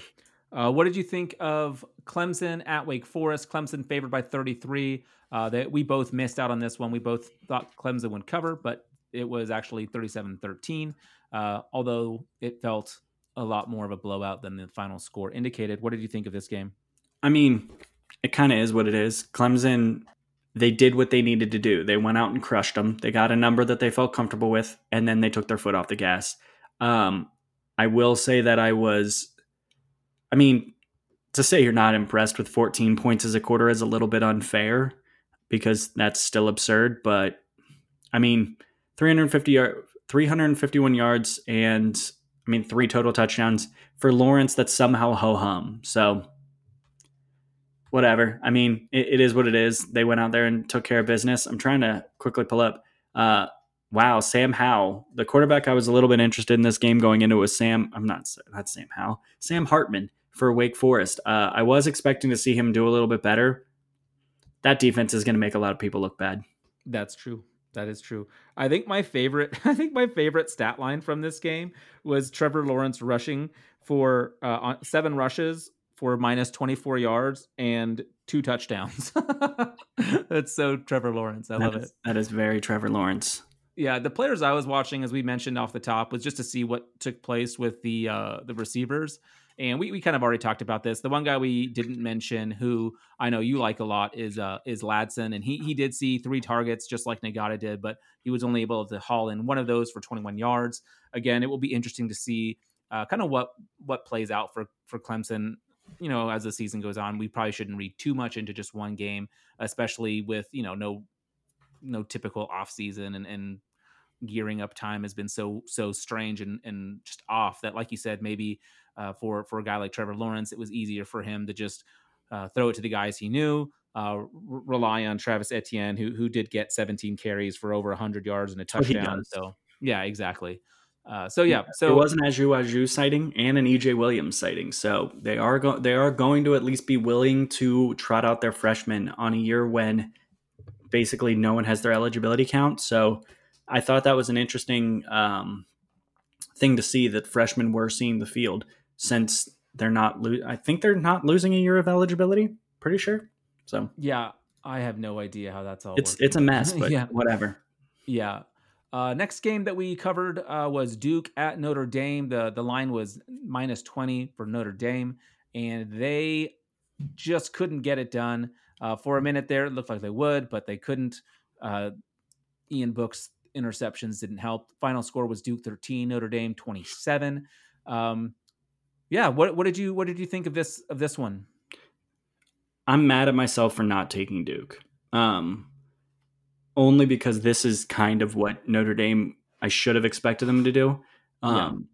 Uh, what did you think of Clemson at Wake Forest? Clemson favored by thirty-three. Uh, that we both missed out on this one. We both thought Clemson would cover, but it was actually thirty-seven thirteen, uh, although it felt a lot more of a blowout than the final score indicated. What did you think of this game? I mean, it kind of is what it is. Clemson, they did what they needed to do. They went out and crushed them. They got a number that they felt comfortable with, and then they took their foot off the gas. Um, I will say that I was, I mean, to say you're not impressed with fourteen points as a quarter is a little bit unfair, because that's still absurd. But I mean, three hundred fifty, three hundred fifty-one yards and I mean, three total touchdowns for Lawrence. That's somehow ho hum. So whatever. I mean, it, it is what it is. They went out there and took care of business. I'm trying to quickly pull up. Uh, wow. Sam Howell, the quarterback I was a little bit interested in this game going into was Sam. I'm not, not Sam Howell, Sam Hartman for Wake Forest. Uh, I was expecting to see him do a little bit better. That defense is going to make a lot of people look bad. That's true. That is true. I think my favorite, I think my favorite stat line from this game was Trevor Lawrence rushing for uh, seven rushes for minus twenty-four yards and two touchdowns. That's so Trevor Lawrence. I that love is, it. That is very Trevor Lawrence. Yeah. The players I was watching, as we mentioned off the top, was just to see what took place with the, uh, the receivers. And we, we kind of already talked about this. The one guy we didn't mention who I know you like a lot is uh, is Ladson. And he he did see three targets just like Nagata did, but he was only able to haul in one of those for twenty-one yards. Again, it will be interesting to see uh, kind of what what plays out for, for Clemson, you know, as the season goes on. We probably shouldn't read too much into just one game, especially with, you know, no no typical offseason and, and gearing up time has been so, so strange and, and just off that, like you said, maybe Uh, for for a guy like Trevor Lawrence, it was easier for him to just uh, throw it to the guys he knew, uh, r- rely on Travis Etienne, who who did get seventeen carries for over one hundred yards and a touchdown. So yeah, exactly. Uh, so yeah, yeah, so it was an Ajuaju sighting and an E J Williams sighting. So they are go- they are going to at least be willing to trot out their freshmen on a year when basically no one has their eligibility count. So I thought that was an interesting um, thing to see, that freshmen were seeing the field. Since they're not, lo- I think they're not losing a year of eligibility. Pretty sure. So yeah, I have no idea how that's all. It's working. It's a mess, but yeah. Whatever. Yeah. Uh, next game that we covered uh, was Duke at Notre Dame. the The line was minus twenty for Notre Dame, and they just couldn't get it done. Uh, for a minute there, it looked like they would, but they couldn't. Uh, Ian Book's interceptions didn't help. Final score was Duke thirteen, Notre Dame twenty-seven. Um, Yeah, what what did you what did you think of this of this one? I'm mad at myself for not taking Duke, um, only because this is kind of what Notre Dame, I should have expected them to do. Um,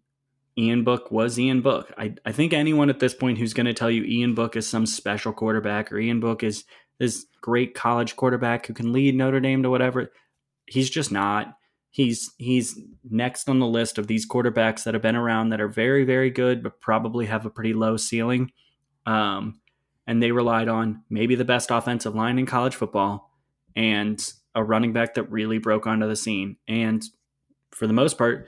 yeah. Ian Book was Ian Book. I I think anyone at this point who's going to tell you Ian Book is some special quarterback or Ian Book is this great college quarterback who can lead Notre Dame to whatever, he's just not. He's he's next on the list of these quarterbacks that have been around that are very, very good, but probably have a pretty low ceiling. Um, and they relied on maybe the best offensive line in college football and a running back that really broke onto the scene. And for the most part,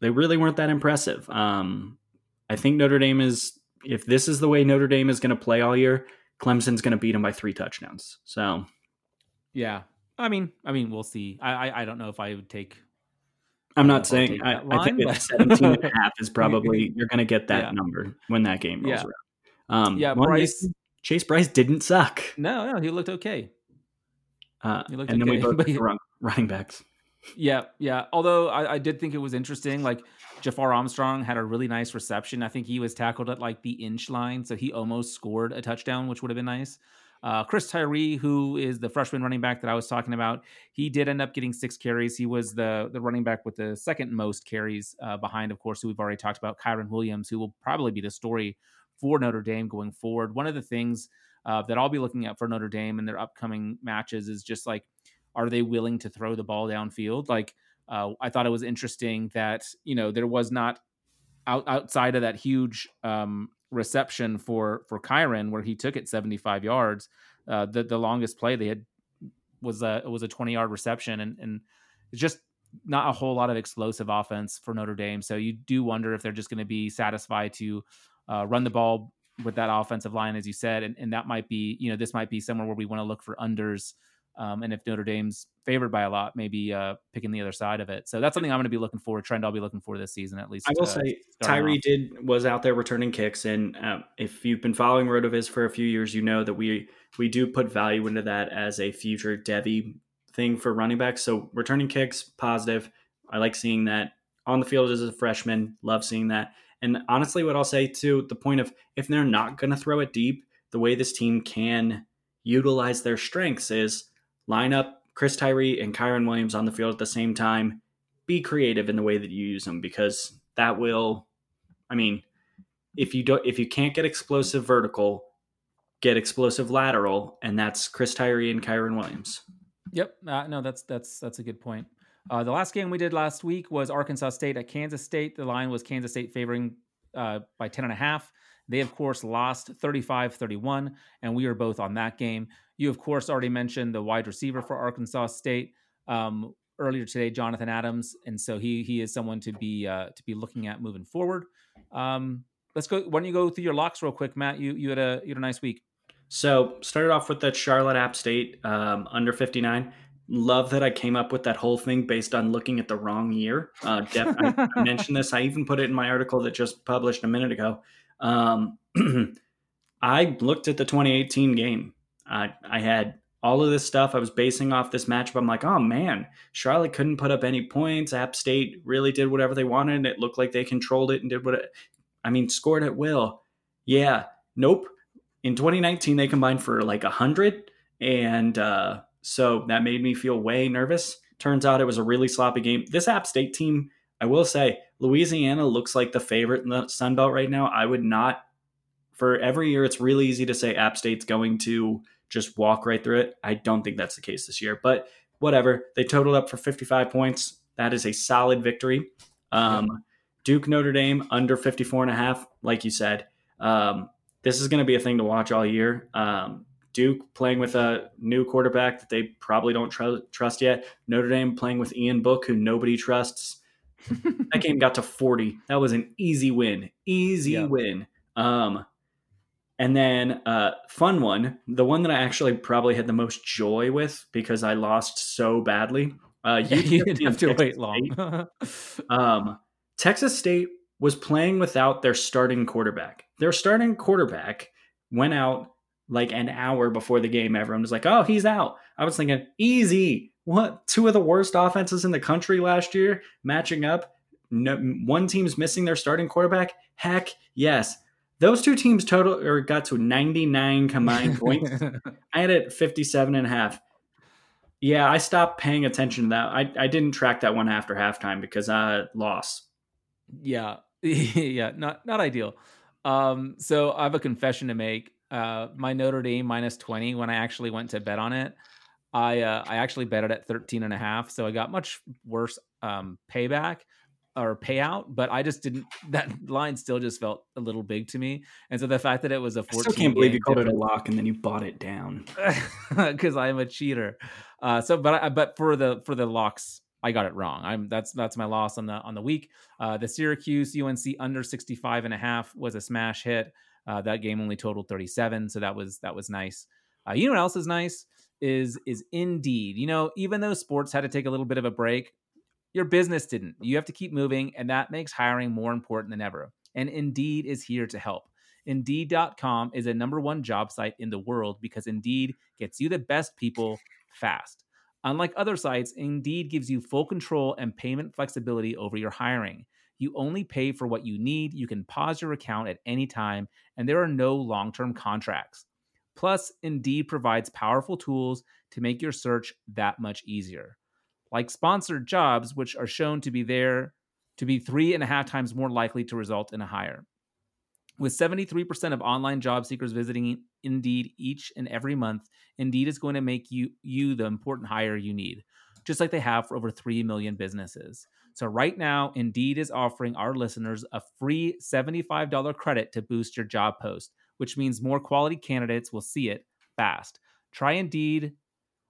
they really weren't that impressive. Um, I think Notre Dame is, if this is the way Notre Dame is going to play all year, Clemson's going to beat them by three touchdowns. So, yeah. I mean, I mean, we'll see. I, I, I don't know if I would take. I'm not saying. I, line, I think but... it's seventeen and a half is probably you're going to get that yeah. number when that game rolls yeah. around. Um, yeah, Bryce Chase Bryce didn't suck. No, no, he looked okay. Uh, and okay, then we both but... run, running backs. Yeah, yeah. Although I, I did think it was interesting. Like Jafar Armstrong had a really nice reception. I think he was tackled at like the inch line, so he almost scored a touchdown, which would have been nice. Uh, Chris Tyree, who is the freshman running back that I was talking about, he did end up getting six carries. He was the the running back with the second most carries uh, behind, of course, who we've already talked about, Kyren Williams, who will probably be the story for Notre Dame going forward. One of the things uh, that I'll be looking at for Notre Dame in their upcoming matches is just like, are they willing to throw the ball downfield? Like, uh, I thought it was interesting that, you know, there was not out, outside of that huge um, reception for, for Kyren, where he took it seventy-five yards. Uh, the, the longest play they had was a, was a twenty yard reception, and, and just not a whole lot of explosive offense for Notre Dame. So you do wonder if they're just going to be satisfied to uh, run the ball with that offensive line, as you said. And, and that might be, you know, this might be somewhere where we want to look for unders. Um, and if Notre Dame's favored by a lot, maybe uh, picking the other side of it. So that's something I'm going to be looking for, a trend I'll be looking for this season, at least. I will uh, say Tyree did was out there returning kicks. And uh, if you've been following RotoViz for a few years, you know that we we do put value into that as a future Devy thing for running backs. So returning kicks, positive. I like seeing that. On the field as a freshman, love seeing that. And honestly, what I'll say to the point of, if they're not going to throw it deep, the way this team can utilize their strengths is line up Chris Tyree and Kyren Williams on the field at the same time. Be creative in the way that you use them, because that will, I mean, if you don't, if you can't get explosive vertical, get explosive lateral, and that's Chris Tyree and Kyren Williams. Yep. Uh, no, that's, that's, that's a good point. Uh, the last game we did last week was Arkansas State at Kansas State. The line was Kansas State favoring uh, by ten and a half. They, of course, lost thirty-five thirty-one, and we are both on that game. You, of course, already mentioned the wide receiver for Arkansas State um, earlier today, Jonathan Adams, and so he he is someone to be uh, to be looking at moving forward. Um, let's go. Why don't you go through your locks real quick, Matt? You you had a you had a nice week. So started off with the Charlotte App State um, under fifty-nine. Love that I came up with that whole thing based on looking at the wrong year. Uh, Def, I, I mentioned this. I even put it in my article that just published a minute ago. Um, I looked at the twenty eighteen game. I, I had all of this stuff. I was basing off this matchup. I'm like, oh man, Charlotte couldn't put up any points. App State really did whatever they wanted. It looked like they controlled it and did what it, I mean, scored at will. Yeah. Nope. In twenty nineteen, they combined for like a hundred. And, uh, so that made me feel way nervous. Turns out it was a really sloppy game. This App State team, I will say, Louisiana looks like the favorite in the Sun Belt right now. I would not, for every year, it's really easy to say App State's going to just walk right through it. I don't think that's the case this year, but whatever. They totaled up for fifty-five points. That is a solid victory. Um, Duke Notre Dame under fifty-four and a half, like you said. Um, this is going to be a thing to watch all year. Um, Duke playing with a new quarterback that they probably don't tr- trust yet. Notre Dame playing with Ian Book, who nobody trusts. That game got to forty. That was an easy win. Easy yeah. win. Um, and then uh fun one, the one that I actually probably had the most joy with because I lost so badly. Uh, yeah, you didn't have to wait long. um, Texas State was playing without their starting quarterback. Their starting quarterback went out like an hour before the game. Everyone was like, oh, he's out. I was thinking, easy. What? Two of the worst offenses in the country last year matching up. No, one team's missing their starting quarterback. Heck yes. Those two teams total or got to ninety-nine combined points. I had it fifty-seven and a half. Yeah. I stopped paying attention to that. I, I didn't track that one after halftime because I lost. Yeah. yeah. Not, not ideal. Um, so I have a confession to make. Uh, my Notre Dame minus twenty, when I actually went to bet on it, I uh, I actually bet it at thirteen and a half. So I got much worse um, payback or payout, but I just didn't, that line still just felt a little big to me. And so the fact that it was a fourteen, I still can't believe you called it a lock and then you bought it down. Cause I'm a cheater. Uh, so, but, I, but for the, for the locks, I got it wrong. I'm that's, that's my loss on the, on the week. Uh, the Syracuse U N C under sixty-five and a half was a smash hit. Uh, that game only totaled thirty-seven. So that was, that was nice. Uh, you know what else is nice? is is Indeed. You know, even though sports had to take a little bit of a break, your business didn't. You have to keep moving, and that makes hiring more important than ever. And Indeed is here to help. Indeed dot com is a number one job site in the world because Indeed gets you the best people fast. Unlike other sites, Indeed gives you full control and payment flexibility over your hiring. You only pay for what you need, you can pause your account at any time, and there are no long-term contracts. Plus, Indeed provides powerful tools to make your search that much easier. Like sponsored jobs, which are shown to be there to be three and a half times more likely to result in a hire. With seventy-three percent of online job seekers visiting Indeed each and every month, Indeed is going to make you, you the important hire you need, just like they have for over three million businesses. So right now, Indeed is offering our listeners a free seventy-five dollars credit to boost your job post, which means more quality candidates will see it fast. Try Indeed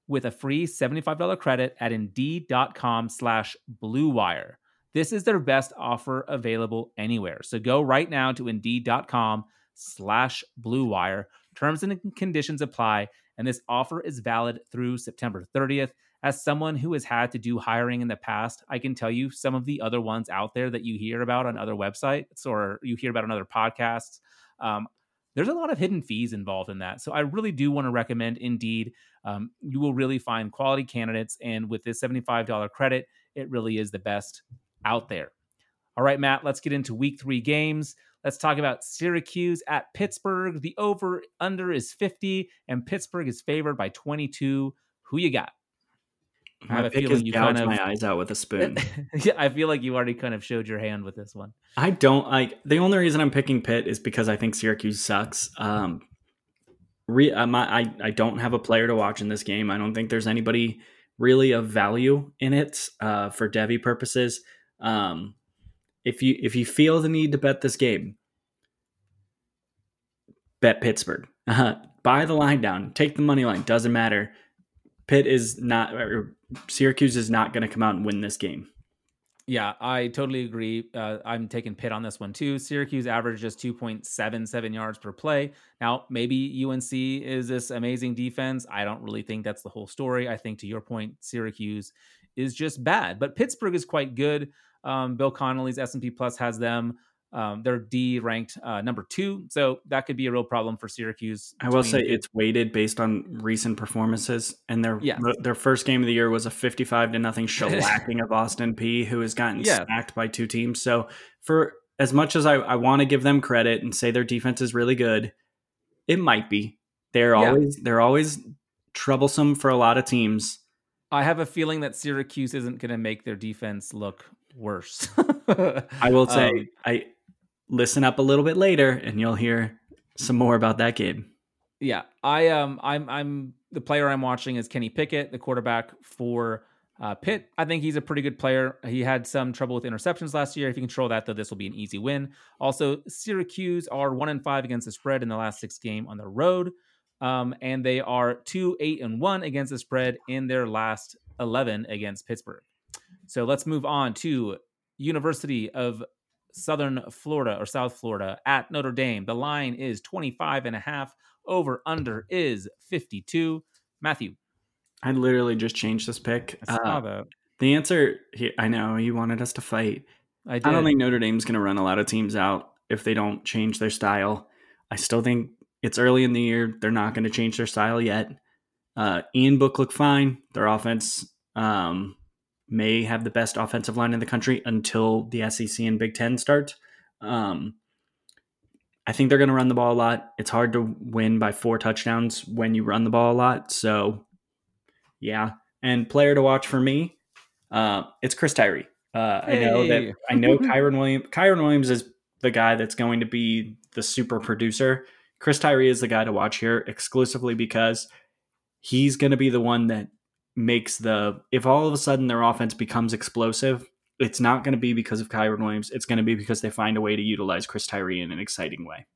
with a free seventy-five dollars credit at Indeed.com slash Blue Wire. This is their best offer available anywhere. So go right now to Indeed.com slash Blue Wire. Terms and conditions apply, and this offer is valid through September thirtieth. As someone who has had to do hiring in the past, I can tell you some of the other ones out there that you hear about on other websites or you hear about on other podcasts. Um, there's a lot of hidden fees involved in that. So I really do want to recommend Indeed. Um, you will really find quality candidates. And with this seventy-five dollars credit, it really is the best out there. All right, Matt, let's get into week three games. Let's talk about Syracuse at Pittsburgh. The over under is fifty and Pittsburgh is favored by twenty-two. Who you got? I have a feeling you kind of my eyes out with a spoon. Yeah, I feel like you already kind of showed your hand with this one. I don't like the only reason I'm picking Pitt is because I think Syracuse sucks. Um, re, um, I I don't have a player to watch in this game. I don't think there's anybody really of value in it uh, for Devy purposes. Um, if you if you feel the need to bet this game, bet Pittsburgh. Uh, buy the line down. Take the money line. Doesn't matter. Pitt is not, or Syracuse is not going to come out and win this game. Yeah, I totally agree. Uh, I'm taking Pitt on this one too. Syracuse averages two point seven seven yards per play. Now, maybe U N C is this amazing defense. I don't really think that's the whole story. I think to your point, Syracuse is just bad, but Pittsburgh is quite good. Um, Bill Connolly's S and P Plus has them. Um, they're D ranked uh, number two. So that could be a real problem for Syracuse. I will say it's weighted based on recent performances. And their yeah. their first game of the year was a fifty-five to nothing shellacking of Austin Peay, who has gotten yeah. smacked by two teams. So for as much as I, I want to give them credit and say their defense is really good, it might be. They're yeah. always they're always troublesome for a lot of teams. I have a feeling that Syracuse isn't going to make their defense look worse. I will say um, I... Listen up a little bit later and you'll hear some more about that game. Yeah, I um I'm I'm the player I'm watching is Kenny Pickett, the quarterback for uh, Pitt. I think he's a pretty good player. He had some trouble with interceptions last year. If you control that, though, this will be an easy win. Also, Syracuse are one and five against the spread in the last six games on the road. Um, and they are two, eight and one against the spread in their last eleven against Pittsburgh. So let's move on to University of Southern Florida or South Florida at Notre Dame. The line is twenty-five and a half. Over under is fifty-two. Matthew. I literally just changed this pick. I saw uh, that. The answer here, I know you wanted us to fight. I did. I don't think Notre Dame's going to run a lot of teams out if they don't change their style. I still think it's early in the year. They're not going to change their style yet. Uh, Ian Book looked fine. Their offense, um, may have the best offensive line in the country until the S E C and Big Ten start. Um, I think they're going to run the ball a lot. It's hard to win by four touchdowns when you run the ball a lot. So, yeah. And player to watch for me, uh, it's Chris Tyree. Uh, hey. I know that I know Kyren Williams. Kyren Williams is the guy that's going to be the super producer. Chris Tyree is the guy to watch here exclusively because he's going to be the one that makes the, if all of a sudden their offense becomes explosive, it's not going to be because of Kyren Williams. It's going to be because they find a way to utilize Chris Tyree in an exciting way.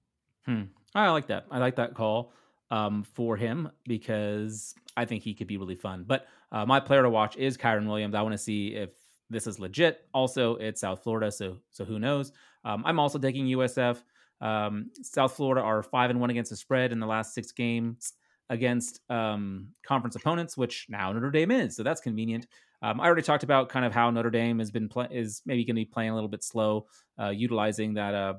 Hmm. I like that. I like that call um, for him because I think he could be really fun. But uh, my player to watch is Kyren Williams. I want to see if this is legit. Also, it's South Florida, so so who knows? Um, I'm also taking U S F. Um, South Florida are five and one against the spread in the last six games against um, conference opponents, which now Notre Dame is. So that's convenient. Um, I already talked about kind of how Notre Dame has been play- is maybe going to be playing a little bit slow, uh, utilizing that uh,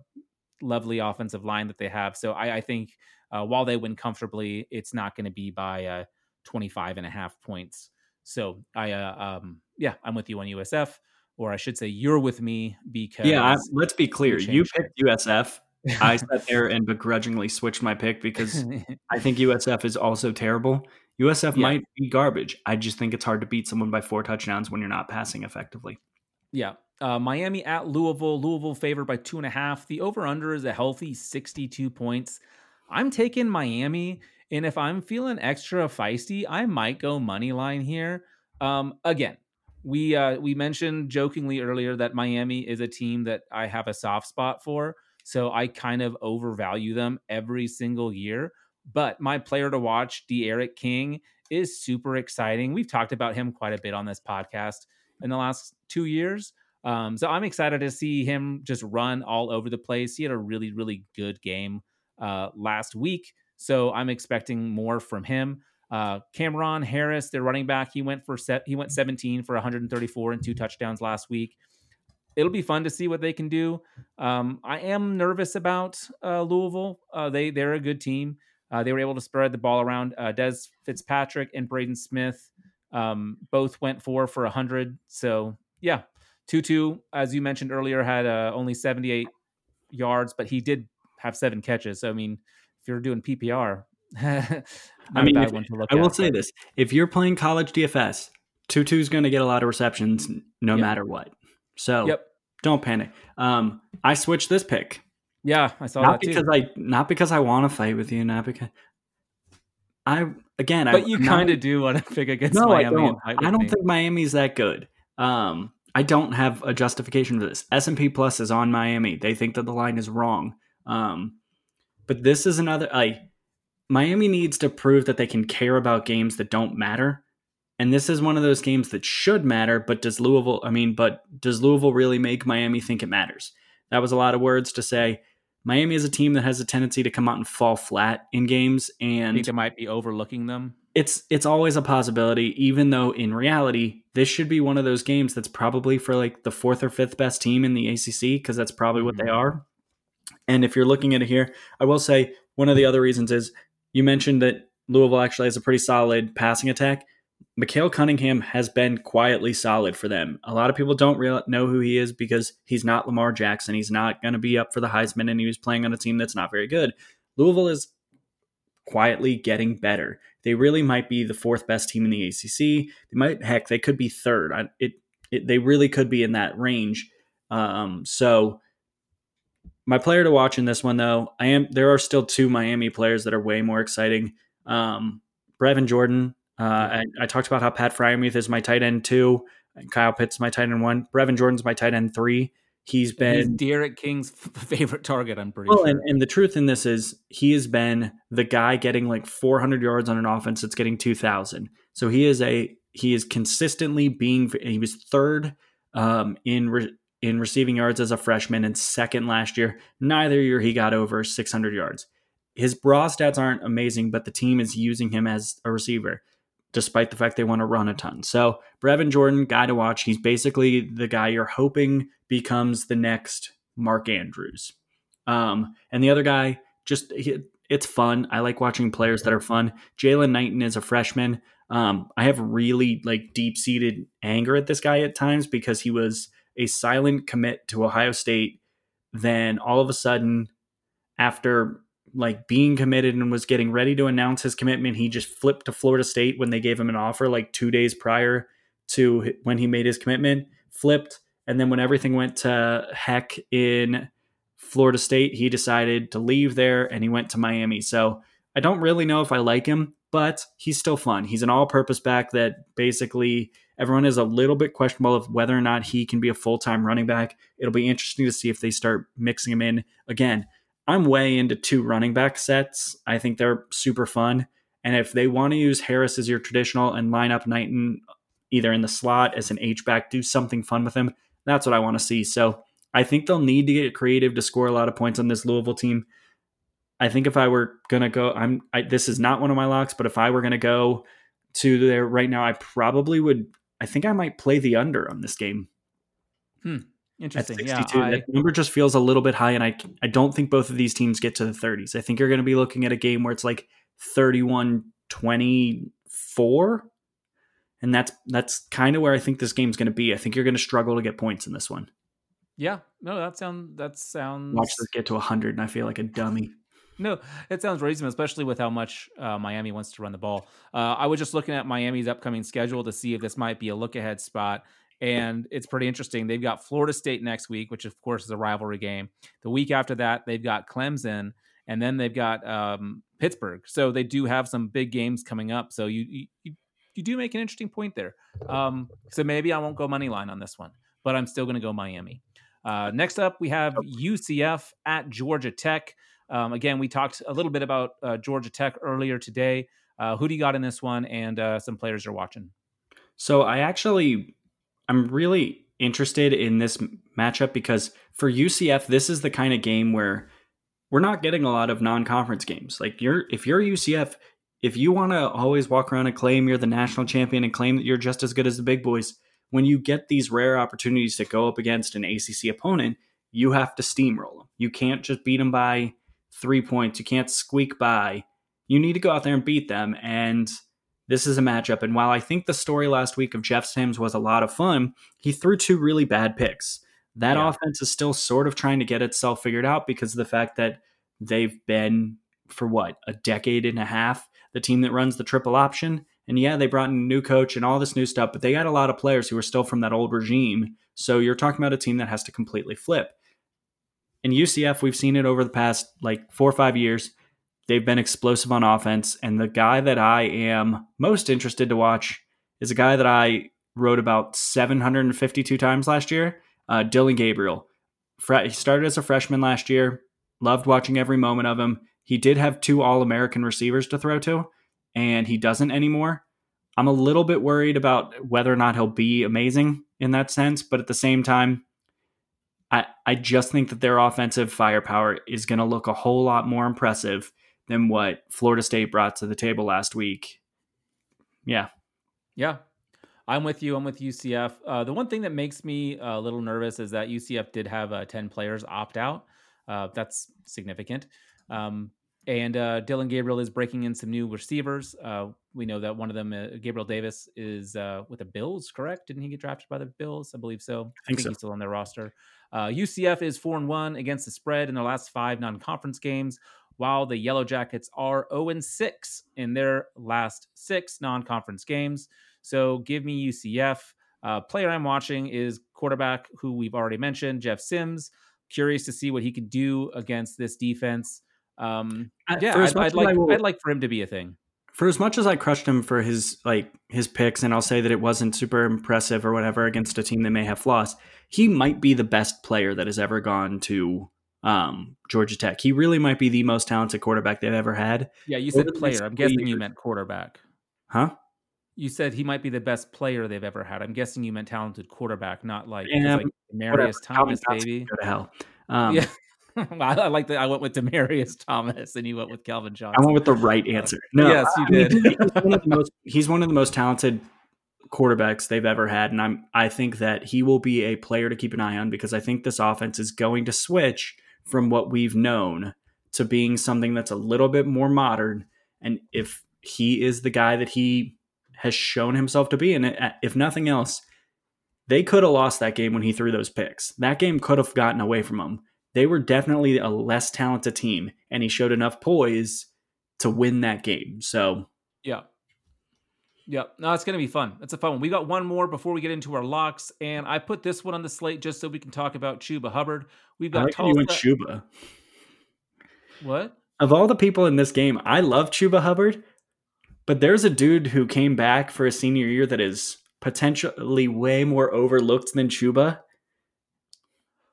lovely offensive line that they have. So I, I think uh, while they win comfortably, it's not going to be by uh, twenty-five and a half points. So I, uh, um, yeah, I'm with you on U S F, or I should say you're with me because. Yeah. I, let's be clear. You picked U S F. I sat there and begrudgingly switched my pick because I think U S F is also terrible. U S F yeah. might be garbage. I just think it's hard to beat someone by four touchdowns when you're not passing effectively. Yeah. Uh, Miami at Louisville. Louisville favored by two and a half. The over-under is a healthy sixty-two points. I'm taking Miami, and if I'm feeling extra feisty, I might go money line here. Um, again, we uh, we mentioned jokingly earlier that Miami is a team that I have a soft spot for, so I kind of overvalue them every single year. But my player to watch, De'Eric King, is super exciting. We've talked about him quite a bit on this podcast in the last two years. Um, so I'm excited to see him just run all over the place. He had a really, really good game uh, last week. So I'm expecting more from him. Uh, Cameron Harris, their running back, he went for set, he went seventeen for one hundred thirty-four and two touchdowns last week. It'll be fun to see what they can do. Um, I am nervous about uh, Louisville. Uh, they they're a good team. Uh, they were able to spread the ball around. Uh, Des Fitzpatrick and Braden Smith um, both went four for one hundred. So, yeah, Tutu, as you mentioned earlier, had uh, only seventy-eight yards, but he did have seven catches. So, I mean, if you're doing P P R, I mean, if, one to look I at, will but. say this. If you're playing college D F S, Tutu's going to get a lot of receptions no yep. matter what. So, yep. don't panic. Um, I switched this pick. Yeah, I saw not that because too. I, not because I want to fight with you, not because I again. But I, you kind of do want to pick against no, Miami. I don't. And I don't me. think Miami's that good. Um, I don't have a justification for this. S and P Plus is on Miami. They think that the line is wrong. Um, but this is another. I Miami needs to prove that they can care about games that don't matter, and this is one of those games that should matter. But does Louisville? I mean, but does Louisville really make Miami think it matters? That was a lot of words to say. Miami is a team that has a tendency to come out and fall flat in games, and I think it might be overlooking them. It's it's always a possibility, even though in reality, this should be one of those games that's probably for like the fourth or fifth best team in the A C C, because that's probably what mm-hmm. they are. And if you're looking at it here, I will say one of the other reasons is you mentioned that Louisville actually has a pretty solid passing attack. Mikhail Cunningham has been quietly solid for them. A lot of people don't real- know who he is because he's not Lamar Jackson. He's not going to be up for the Heisman, and he was playing on a team that's not very good. Louisville is quietly getting better. They really might be the fourth best team in the A C C. They might, heck, they could be third. I, it, it, they really could be in that range. Um, so my player to watch in this one, though, I am. There are still two Miami players that are way more exciting. Um, Brevin Jordan. Uh, I, I talked about how Pat Freiermuth is my tight end two, and Kyle Pitts is my tight end one. Brevin Jordan's my tight end three. He's been De'Eric King's f- favorite target, I'm pretty well, sure. And, and the truth in this is he has been the guy getting like four hundred yards on an offense that's getting two thousand. So he is a he is consistently being he was third um, in re, in receiving yards as a freshman and second last year. Neither year he got over six hundred yards. His raw stats aren't amazing, but the team is using him as a receiver, despite the fact they want to run a ton. So Brevin Jordan, guy to watch. He's basically the guy you're hoping becomes the next Mark Andrews. Um, and the other guy, just he, it's fun. I like watching players that are fun. Jalen Knighton is a freshman. Um, I have really like deep-seated anger at this guy at times because he was a silent commit to Ohio State. Then all of a sudden, after like being committed and was getting ready to announce his commitment, he just flipped to Florida State when they gave him an offer like two days prior to when he made his commitment, flipped. And then when everything went to heck in Florida State, he decided to leave there and he went to Miami. So I don't really know if I like him, but he's still fun. He's an all-purpose back that basically everyone is a little bit questionable of whether or not he can be a full-time running back. It'll be interesting to see if they start mixing him in again. I'm way into two running back sets. I think they're super fun. And if they want to use Harris as your traditional and line up Knighton either in the slot as an H-back, do something fun with him, that's what I want to see. So I think they'll need to get creative to score a lot of points on this Louisville team. I think if I were going to go, I'm I, this is not one of my locks, but if I were going to go to there right now, I probably would, I think I might play the under on this game. Hmm. Interesting. At sixty-two, yeah, I, that number just feels a little bit high, and I I don't think both of these teams get to the thirties. I think you're going to be looking at a game where it's like thirty-one twenty, four. And that's that's kind of where I think this game's going to be. I think you're going to struggle to get points in this one. Yeah. No, that sounds... That sounds... Watch this get to one hundred, and I feel like a dummy. No, it sounds reasonable, especially with how much uh, Miami wants to run the ball. Uh, I was just looking at Miami's upcoming schedule to see if this might be a look-ahead spot, and it's pretty interesting. They've got Florida State next week, which, of course, is a rivalry game. The week after that, they've got Clemson, and then they've got um, Pittsburgh. So they do have some big games coming up. So you you, you do make an interesting point there. Um, so maybe I won't go money line on this one, but I'm still going to go Miami. Uh, next up, we have U C F at Georgia Tech. Um, again, we talked a little bit about uh, Georgia Tech earlier today. Uh, who do you got in this one, and uh, some players you're watching? So I actually, I'm really interested in this matchup because for U C F, this is the kind of game where we're not getting a lot of non-conference games. Like you're, if you're U C F, if you want to always walk around and claim you're the national champion and claim that you're just as good as the big boys, when you get these rare opportunities to go up against an A C C opponent, you have to steamroll them. You can't just beat them by three points. You can't squeak by. You need to go out there and beat them. And this is a matchup. And while I think the story last week of Jeff Sims was a lot of fun, he threw two really bad picks. That yeah. offense is still sort of trying to get itself figured out because of the fact that they've been, for what, a decade and a half, the team that runs the triple option. And yeah, they brought in a new coach and all this new stuff, but they got a lot of players who are still from that old regime. So you're talking about a team that has to completely flip. In U C F, we've seen it over the past like four or five years. They've been explosive on offense. And the guy that I am most interested to watch is a guy that I wrote about seven hundred fifty-two times last year, uh, Dylan Gabriel. He started as a freshman last year, loved watching every moment of him. He did have two All-American receivers to throw to, and he doesn't anymore. I'm a little bit worried about whether or not he'll be amazing in that sense, but at the same time, I, I just think that their offensive firepower is going to look a whole lot more impressive than what Florida State brought to the table last week. Yeah. Yeah. I'm with you. I'm with U C F. Uh, the one thing that makes me a little nervous is that U C F did have uh, ten players opt out. Uh, that's significant. Um, and uh, Dylan Gabriel is breaking in some new receivers. Uh, we know that one of them, uh, Gabriel Davis, is uh, with the Bills, correct? Didn't he get drafted by the Bills? I believe so. I think, I think so. He's still on their roster. Uh, U C F is four and one against the spread in their last five non-conference games, while the Yellow Jackets are zero and six in their last six non-conference games. So give me U C F. Uh, player I'm watching is quarterback who we've already mentioned, Jeff Sims. Curious to see what he can do against this defense. Um, yeah, I'd, I'd like I'd like for him to be a thing. For as much as I crushed him for his like his picks, and I'll say that it wasn't super impressive or whatever against a team that may have flaws, he might be the best player that has ever gone to um, Georgia Tech. He really might be the most talented quarterback they've ever had. Yeah, you said player. I'm guessing you meant quarterback. Huh? You said he might be the best player they've ever had. I'm guessing you meant talented quarterback, not like, um, like Demarius Thomas, baby. Go to hell. Um, yeah. I like that. I went with Demarius Thomas, and you went with Calvin Johnson. I went with the right answer. No, yes, you did. I mean, he's, one of the most, he's one of the most talented quarterbacks they've ever had, and I'm I think that he will be a player to keep an eye on because I think this offense is going to switch from what we've known to being something that's a little bit more modern. And if he is the guy that he has shown himself to be, and if nothing else, they could have lost that game when he threw those picks. That game could have gotten away from him. They were definitely a less talented team, and he showed enough poise to win that game. So, yeah. Yeah. No, it's going to be fun. It's a fun one. We got one more before we get into our locks, and I put this one on the slate just so we can talk about Chuba Hubbard. We've got I like Tulsa. You went Chuba. What? Of all the people in this game, I love Chuba Hubbard, but there's a dude who came back for his senior year that is potentially way more overlooked than Chuba.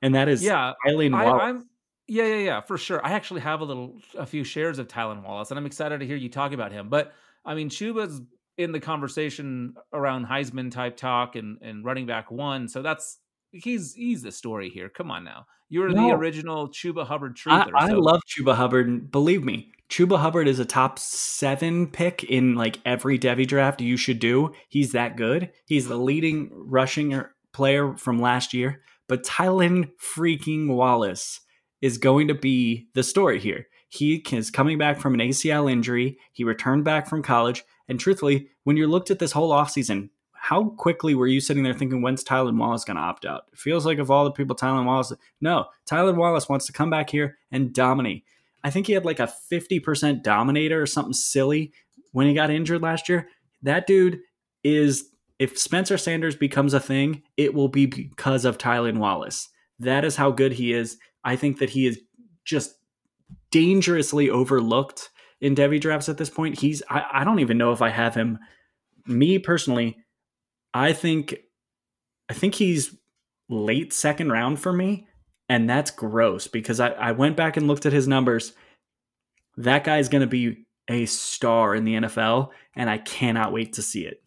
And that is yeah, Tylan Wallace. I, I'm, yeah, yeah, yeah, for sure. I actually have a little, a few shares of Tylan Wallace, and I'm excited to hear you talk about him. But I mean, Chuba's in the conversation around Heisman type talk and, and running back one. So that's he's he's the story here. Come on now, you're no. the original Chuba Hubbard truther. I, I so. love Chuba Hubbard, and believe me, Chuba Hubbard is a top seven pick in like every Devy draft you should do. He's that good. He's the leading rushing player from last year. But Tylan freaking Wallace is going to be the story here. He is coming back from an A C L injury. He returned back from college. And truthfully, when you looked at this whole offseason, how quickly were you sitting there thinking, when's Tylan Wallace going to opt out? It feels like of all the people, Tylan Wallace. No, Tylan Wallace wants to come back here and dominate. I think he had like a fifty percent dominator or something silly when he got injured last year. That dude is, if Spencer Sanders becomes a thing, it will be because of Tylan Wallace. That is how good he is. I think that he is just dangerously overlooked in Devy drafts at this point. He's, I, I don't even know if I have him. Me personally, I think, I think he's late second round for me. And that's gross because I, I went back and looked at his numbers. That guy is going to be a star in the N F L, and I cannot wait to see it.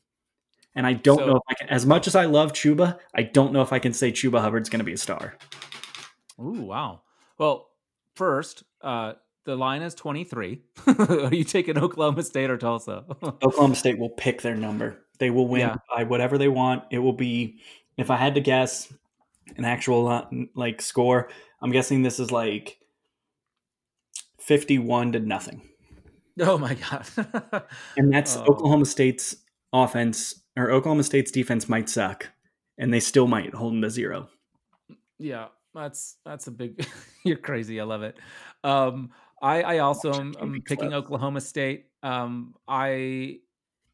And I don't so, know if I can, as much as I love Chuba, I don't know if I can say Chuba Hubbard's going to be a star. Ooh, wow. Well, first, uh, the line is twenty-three. Are you taking Oklahoma State or Tulsa? Oklahoma State will pick their number. They will win yeah. by whatever they want. It will be, if I had to guess, an actual like score, I'm guessing this is like fifty-one to nothing. Oh my God. And that's oh. Oklahoma State's offense, or Oklahoma State's defense might suck, and they still might hold them to zero. Yeah, that's, that's a big, you're crazy. I love it. Um, I, I also am I'm picking close. Oklahoma State. Um, I,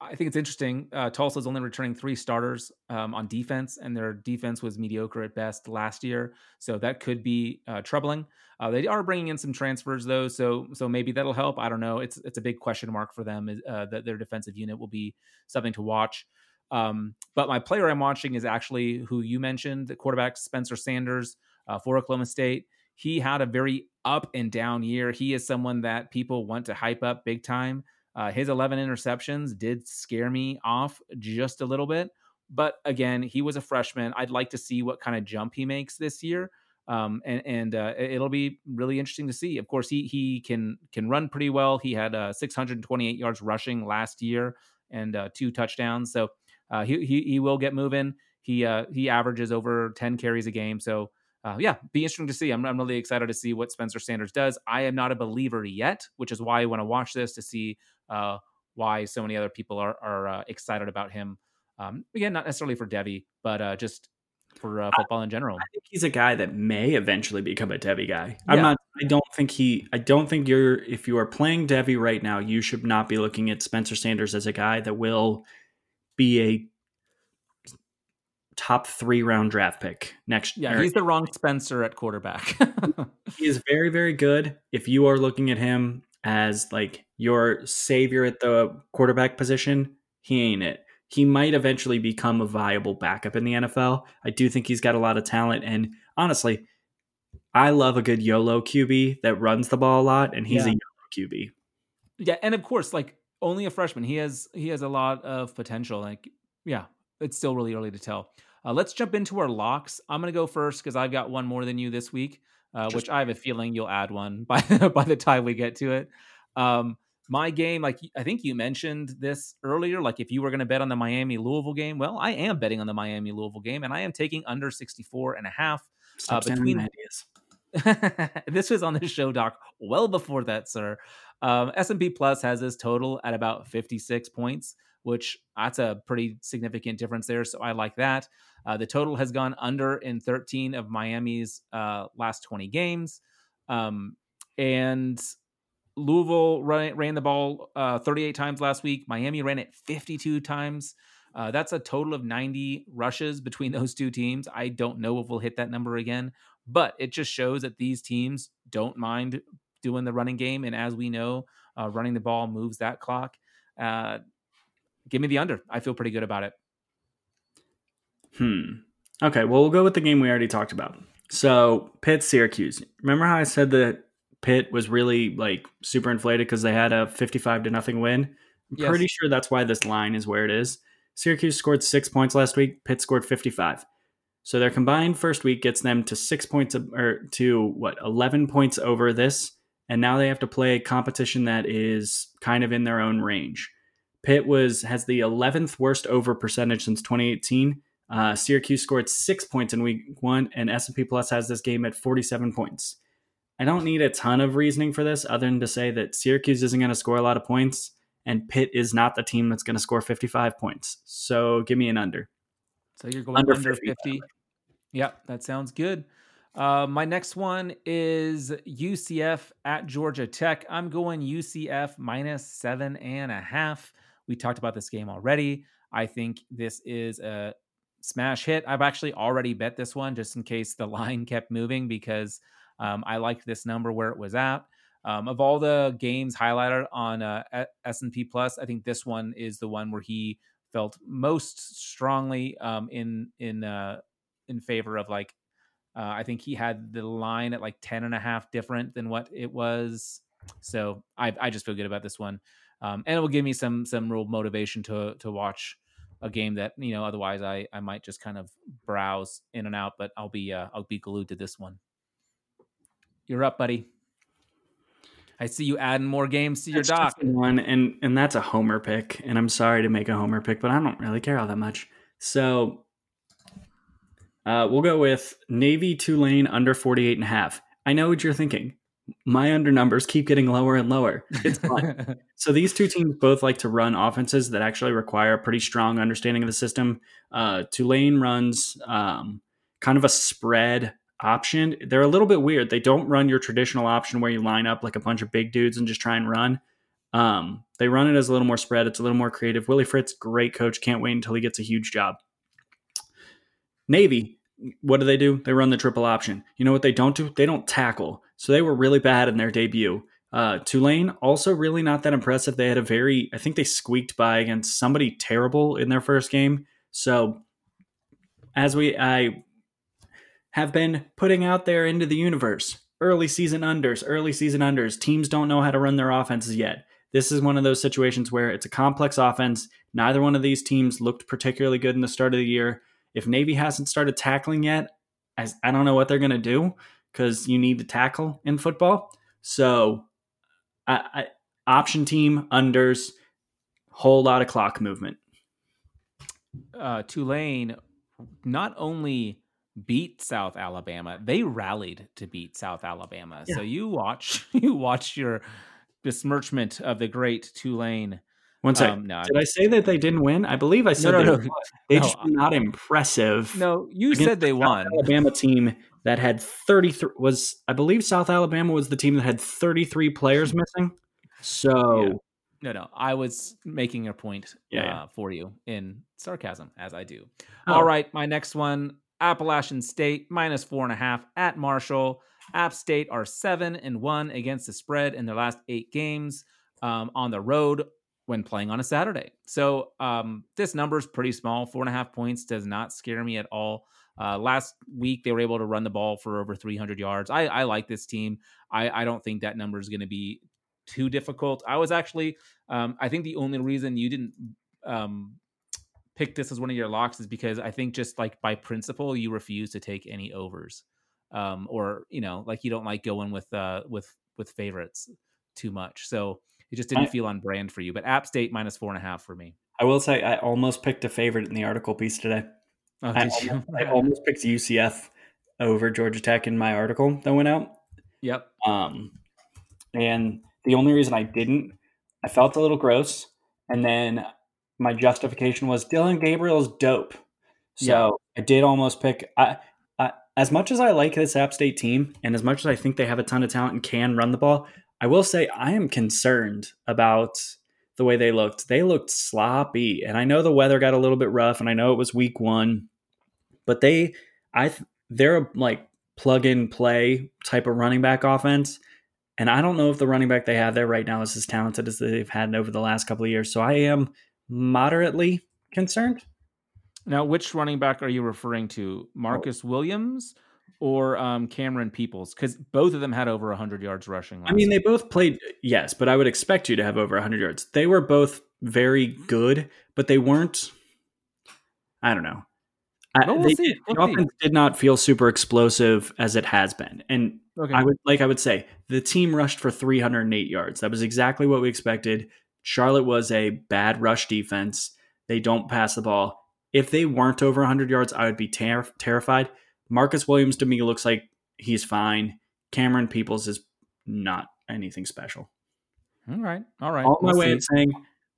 I think it's interesting. Uh, Tulsa's only returning three starters um, on defense, and their defense was mediocre at best last year. So that could be uh, troubling. Uh, they are bringing in some transfers, though, so so maybe that'll help. I don't know. It's it's a big question mark for them. Uh, that their defensive unit will be something to watch. Um, but my player I'm watching is actually who you mentioned, the quarterback Spencer Sanders uh, for Oklahoma State. He had a very up and down year. He is someone that people want to hype up big time. Uh, his eleven interceptions did scare me off just a little bit. But again, he was a freshman. I'd like to see what kind of jump he makes this year. Um, and and uh, it'll be really interesting to see. Of course, he he can can run pretty well. He had uh, six hundred twenty-eight yards rushing last year and uh, two touchdowns. So uh, he, he he will get moving. He uh, he averages over ten carries a game. So, uh, yeah, be interesting to see. I'm, I'm really excited to see what Spencer Sanders does. I am not a believer yet, which is why I want to watch this to see Uh, why so many other people are are uh, excited about him. Um, again, not necessarily for Devy, but uh, just for uh, football I, in general. I think he's a guy that may eventually become a Devy guy. Yeah. I'm not. I don't think he. I don't think you're. If you are playing Devy right now, you should not be looking at Spencer Sanders as a guy that will be a top three round draft pick next year. Yeah, he's the wrong Spencer at quarterback. He is very, very good. If you are looking at him as like your savior at the quarterback position, he ain't it. He might eventually become a viable backup in the N F L. I do think he's got a lot of talent. And honestly, I love a good YOLO Q B that runs the ball a lot, and he's yeah. a YOLO Q B. Yeah. And of course, like only a freshman, he has, he has a lot of potential. Like, yeah, it's still really early to tell. Uh, let's jump into our locks. I'm going to go first because I've got one more than you this week. Uh, which I have a feeling you'll add one by by the time we get to it. Um, my game, like I think you mentioned this earlier, like if you were going to bet on the Miami Louisville game, well, I am betting on the Miami Louisville game, and I am taking under sixty-four and a half. Uh, between ideas. This was on the show doc well before that, sir. Um, S and P Plus has this total at about fifty-six points, which that's a pretty significant difference there. So I like that. Uh, the total has gone under in thirteen of Miami's uh, last twenty games. Um, and Louisville ran, ran the ball uh, thirty-eight times last week. Miami ran it fifty-two times. Uh, that's a total of ninety rushes between those two teams. I don't know if we'll hit that number again, but it just shows that these teams don't mind doing the running game. And as we know, uh, running the ball moves that clock. Uh, give me the under. I feel pretty good about it. Hmm. Okay, well, we'll go with the game we already talked about. So, Pitt, Syracuse. Remember how I said that Pitt was really, like, super inflated because they had a fifty-five to nothing win? I'm yes. pretty sure that's why this line is where it is. Syracuse scored six points last week. Pitt scored fifty-five. So, their combined first week gets them to six points, or to, what, eleven points over this. And now they have to play a competition that is kind of in their own range. Pitt was has the eleventh worst over percentage since twenty eighteen. Uh, Syracuse scored six points in week one, and S and P Plus has this game at forty-seven points. I don't need a ton of reasoning for this other than to say that Syracuse isn't going to score a lot of points, and Pitt is not the team that's going to score fifty-five points. So give me an under. So you're going under, under fifty. Yeah, that sounds good. Uh, my next one is U C F at Georgia Tech. I'm going U C F minus seven and a half. We talked about this game already. I think this is a smash hit. I've actually already bet this one just in case the line kept moving because um, I liked this number where it was at. Um, of all the games highlighted on uh, S and P Plus, I think this one is the one where he felt most strongly um, in in uh, in favor of like. Uh, I think he had the line at like ten and a half different than what it was. So I, I just feel good about this one. Um, and it will give me some, some real motivation to, to watch a game that, you know, otherwise I, I might just kind of browse in and out, but I'll be, uh, I'll be glued to this one. You're up, buddy. I see you adding more games to your doc. One, and, and that's a homer pick, and I'm sorry to make a homer pick, but I don't really care all that much. So Uh, we'll go with Navy Tulane under forty-eight and a half. I know what you're thinking. My under numbers keep getting lower and lower. It's fine. So these two teams both like to run offenses that actually require a pretty strong understanding of the system. Uh, Tulane runs um, kind of a spread option. They're a little bit weird. They don't run your traditional option where you line up like a bunch of big dudes and just try and run. Um, they run it as a little more spread. It's a little more creative. Willie Fritz, great coach. Can't wait until he gets a huge job. Navy, what do they do? They run the triple option. You know what they don't do? They don't tackle. So they were really bad in their debut. Uh, Tulane, also really not that impressive. They had a very, I think they squeaked by against somebody terrible in their first game. So as we, I have been putting out there into the universe, early season unders, early season unders, teams don't know how to run their offenses yet. This is one of those situations where it's a complex offense. Neither one of these teams looked particularly good in the start of the year. If Navy hasn't started tackling yet, I, I don't know what they're going to do because you need to tackle in football. So I, I, option team, unders, whole lot of clock movement. Uh, Tulane not only beat South Alabama, they rallied to beat South Alabama. Yeah. So you watch, you watch your besmirchment of the great Tulane. One second. Um, no, Did I say that they didn't win? I believe I said no, no, they, no. they no, just were not impressive. No, you said they the won. South Alabama team that had thirty-three was, I believe South Alabama was the team that had thirty-three players missing. So. Yeah. No, no, I was making a point yeah, uh, yeah. for you in sarcasm, as I do. Oh. All right, my next one, Appalachian State, minus four and a half at Marshall. App State are seven and one against the spread in their last eight games um, on the road. When playing on a Saturday. So um, this number is pretty small. Four and a half points does not scare me at all. Uh, last week, they were able to run the ball for over three hundred yards. I, I like this team. I, I don't think that number is going to be too difficult. I was actually, um, I think the only reason you didn't um, pick this as one of your locks is because I think just like by principle, you refuse to take any overs um, or, you know, like you don't like going with, uh, with, with favorites too much. So it just didn't feel on brand for you, but App State minus four and a half for me. I will say I almost picked a favorite in the article piece today. Oh, I, almost, I almost picked U C F over Georgia Tech in my article that went out. Yep. Um, and the only reason I didn't, I felt a little gross. And then my justification was Dylan Gabriel's dope. So yep. I did almost pick. I, I, as much as I like this App State team and as much as I think they have a ton of talent and can run the ball, I will say I am concerned about the way they looked. They looked sloppy, and I know the weather got a little bit rough, and I know it was week one, but they, I, they're a like plug and play type of running back offense, and I don't know if the running back they have there right now is as talented as they've had over the last couple of years. So I am moderately concerned. Now, which running back are you referring to, Marcus oh. Williams? Or um, Cameron Peoples, because both of them had over one hundred yards rushing. Last I mean, they both played, yes, but I would expect you to have over one hundred yards. They were both very good, but they weren't, I don't know. I, we'll they, see. We'll the see. Offense did not feel super explosive as it has been. And okay. I would like I would say, the team rushed for three hundred eight yards. That was exactly what we expected. Charlotte was a bad rush defense. They don't pass the ball. If they weren't over one hundred yards, I would be ter- terrified. Marcus Williams to me looks like he's fine. Cameron Peoples is not anything special. All right. All right. All my we'll way see. of saying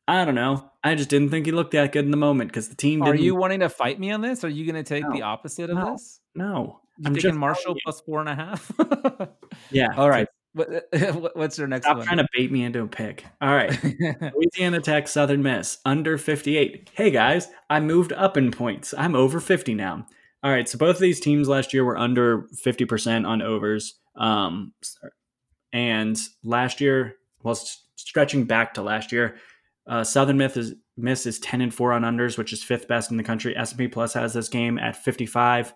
I don't know. I just didn't think he looked that good in the moment because the team didn't. Are you wanting to fight me on this? Are you going to take no, the opposite of no, this? No. You're I'm taking Marshall plus four and a half. Yeah. All right. What, what's your next Stop one? Stop trying to bait me into a pick. All right. Louisiana Tech, Southern Miss, under fifty-eight. Hey, guys, I moved up in points. I'm over fifty now. All right. So both of these teams last year were under fifty percent on overs. Um, and last year, well, stretching back to last year, Uh, Southern Miss is, Miss is ten and four on unders, which is fifth best in the country. S and P Plus has this game at fifty-five.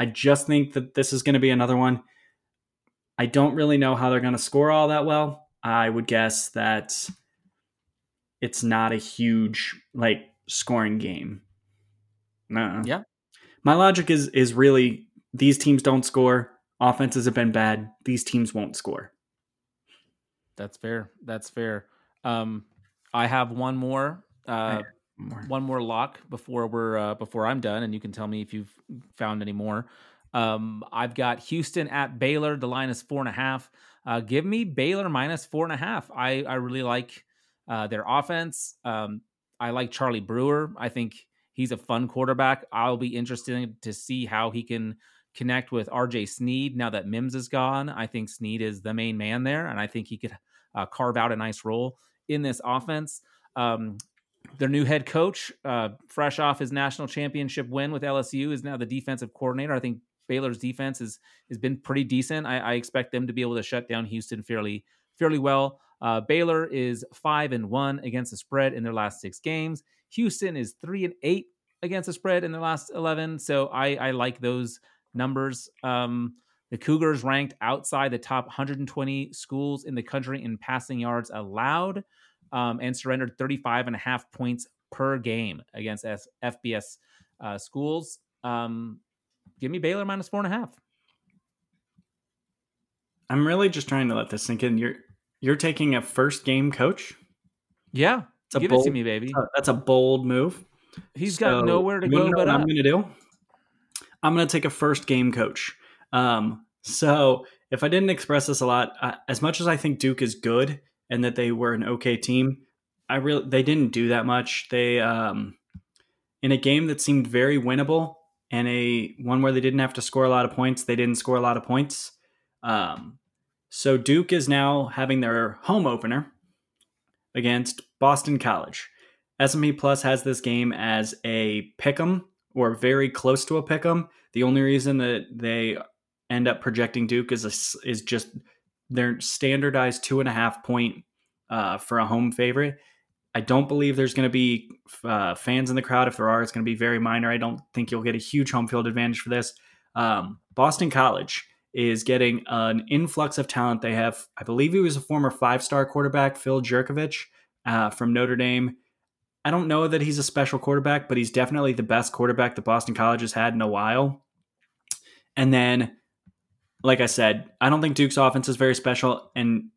I just think that this is going to be another one. I don't really know how they're going to score all that well. I would guess that it's not a huge like scoring game. Uh-uh. Yeah. My logic is, is really these teams don't score. Offenses have been bad. These teams won't score. That's fair. That's fair. Um, I have one more, uh, more, one more lock before we're uh, before I'm done, and you can tell me if you've found any more. Um, I've got Houston at Baylor. The line is four and a half. Uh, give me Baylor minus four and a half. I I really like uh, their offense. Um, I like Charlie Brewer. I think he's a fun quarterback. I'll be interested to see how he can connect with R J Sneed now that Mims is gone. I think Sneed is the main man there, and I think he could uh, carve out a nice role in this offense. Um, their new head coach, uh, fresh off his national championship win with L S U, is now the defensive coordinator. I think Baylor's defense is, has been pretty decent. I, I expect them to be able to shut down Houston fairly, fairly well. Uh, Baylor is five and one against the spread in their last six games. Houston is three and eight against the spread in their last eleven. So I, I like those numbers. Um, The Cougars ranked outside the top one hundred twenty schools in the country in passing yards allowed, um, and surrendered thirty-five and a half points per game against F B S uh, schools. Um, give me Baylor minus four and a half. I'm really just trying to let this sink in. You're you're taking a first game coach. Yeah, it's give bold, it to me, baby. That's a, that's a bold move. He's so got nowhere to go. Know but what up. I'm going to do? I'm going to take a first game coach. Um, so if I didn't express this a lot, uh, as much as I think Duke is good and that they were an okay team, I really, they didn't do that much. They, um, in a game that seemed very winnable and a one where they didn't have to score a lot of points, they didn't score a lot of points. Um, so Duke is now having their home opener against Boston College. S and P Plus has this game as a pick'em or very close to a pick'em. The only reason that they end up projecting Duke is a, is just their standardized two and a half point uh, for a home favorite. I don't believe there's going to be uh, fans in the crowd. If there are, it's going to be very minor. I don't think you'll get a huge home field advantage for this. Um, Boston College is getting an influx of talent. They have, I believe he was a former five-star quarterback, Phil Jurkovich uh, from Notre Dame. I don't know that he's a special quarterback, but he's definitely the best quarterback that Boston College has had in a while. And then, like I said, I don't think Duke's offense is very special, and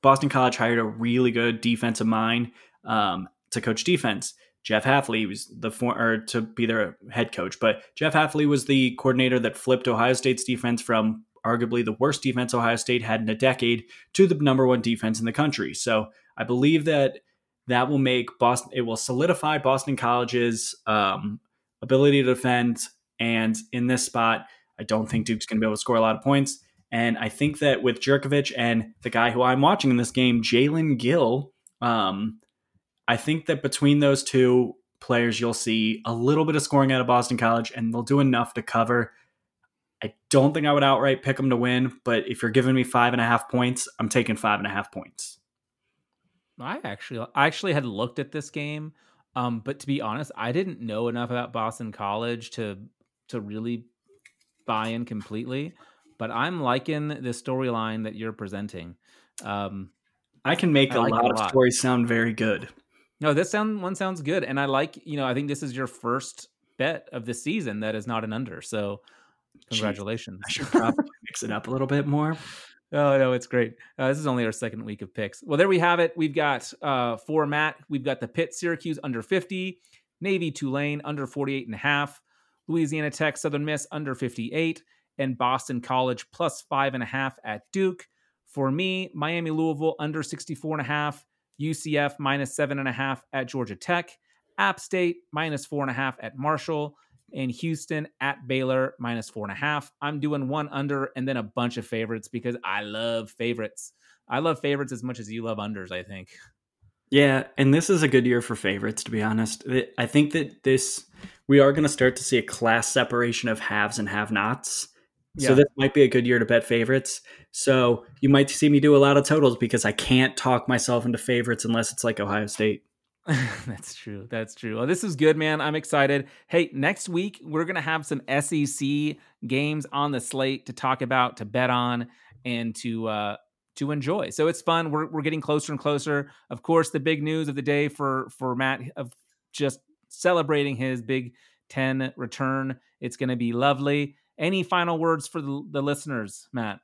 Boston College hired a really good defensive mind um, to coach defense. Jeff Hafley was the for, or to be their head coach, but Jeff Hafley was the coordinator that flipped Ohio State's defense from arguably the worst defense Ohio State had in a decade to the number one defense in the country. So I believe that That will make Boston, it will solidify Boston College's um, ability to defend. And in this spot, I don't think Duke's going to be able to score a lot of points. And I think that with Jurkovich and the guy who I'm watching in this game, Jalen Gill, um, I think that between those two players, you'll see a little bit of scoring out of Boston College, and they'll do enough to cover. I don't think I would outright pick them to win, but if you're giving me five and a half points, I'm taking five and a half points. I actually, I actually had looked at this game, um, but to be honest, I didn't know enough about Boston College to to really buy in completely. But I'm liking the storyline that you're presenting. Um, I can make I a, like lot a lot of stories sound very good. No, this sound one sounds good, and I like. You know, I think this is your first bet of the season that is not an under. So, congratulations. Jeez, I should probably mix it up a little bit more. Oh, no, it's great. Uh, this is only our second week of picks. Well, there we have it. We've got uh, for Matt, we've got the Pitt Syracuse under fifty, Navy Tulane under forty-eight and a half, Louisiana Tech Southern Miss under fifty-eight, and Boston College plus five and a half at Duke. For me, Miami Louisville under sixty-four and a half, U C F minus seven and a half at Georgia Tech, App State minus four and a half at Marshall, and Houston at Baylor minus four and a half. I'm doing one under and then a bunch of favorites because I love favorites. I love favorites as much as you love unders, I think. Yeah, and this is a good year for favorites, to be honest. I think that this, we are going to start to see a class separation of haves and have-nots. Yeah. So this might be a good year to bet favorites. So you might see me do a lot of totals because I can't talk myself into favorites unless it's like Ohio State. That's true. That's true. Well, this is good, man. I'm excited. Hey, next week, we're going to have some S E C games on the slate to talk about, to bet on, and to... uh to enjoy. So it's fun. We're we're getting closer and closer. Of course, the big news of the day for, for Matt of just celebrating his Big Ten return. It's going to be lovely. Any final words for the, the listeners, Matt?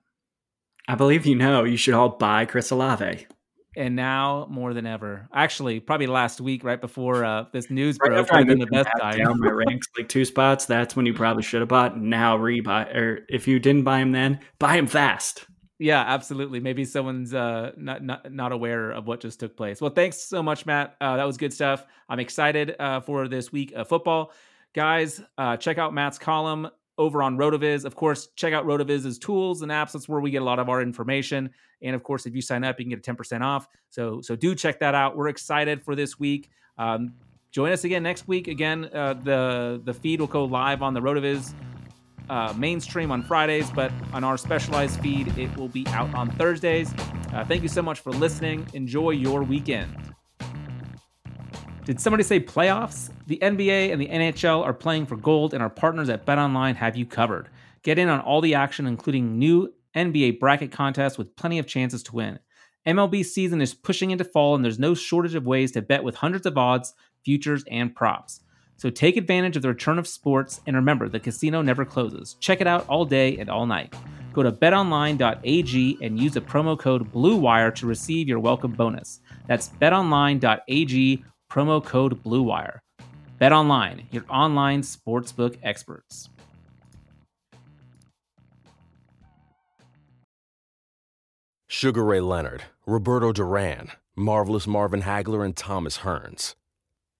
I believe, you know, you should all buy Chris Olave. And now more than ever, actually, probably last week, right before uh, this news right broke, I've been the best guy. Down my ranks like two spots. That's when you probably should have bought. Now rebuy, or if you didn't buy him then, buy him fast. Yeah, absolutely. Maybe someone's uh, not, not not aware of what just took place. Well, thanks so much, Matt. Uh, that was good stuff. I'm excited uh, for this week of football. Guys, uh, check out Matt's column over on RotoViz. Of course, check out RotoViz's tools and apps. That's where we get a lot of our information. And of course, if you sign up, you can get a ten percent off. So, so do check that out. We're excited for this week. Um, join us again next week. Again, uh, the, the feed will go live on the RotoViz Uh, mainstream on Fridays, but on our specialized feed, it will be out on Thursdays. Uh, thank you so much for listening. Enjoy your weekend. Did somebody say playoffs? The N B A and the N H L are playing for gold, and our partners at BetOnline have you covered. Get in on all the action, including new N B A bracket contests with plenty of chances to win. M L B season is pushing into fall, and there's no shortage of ways to bet with hundreds of odds, futures, and props. So take advantage of the return of sports, and remember, the casino never closes. Check it out all day and all night. Go to bet online dot a g and use the promo code BLUEWIRE to receive your welcome bonus. That's bet online dot a g, promo code BLUEWIRE. BetOnline, your online sportsbook experts. Sugar Ray Leonard, Roberto Duran, Marvelous Marvin Hagler, and Thomas Hearns.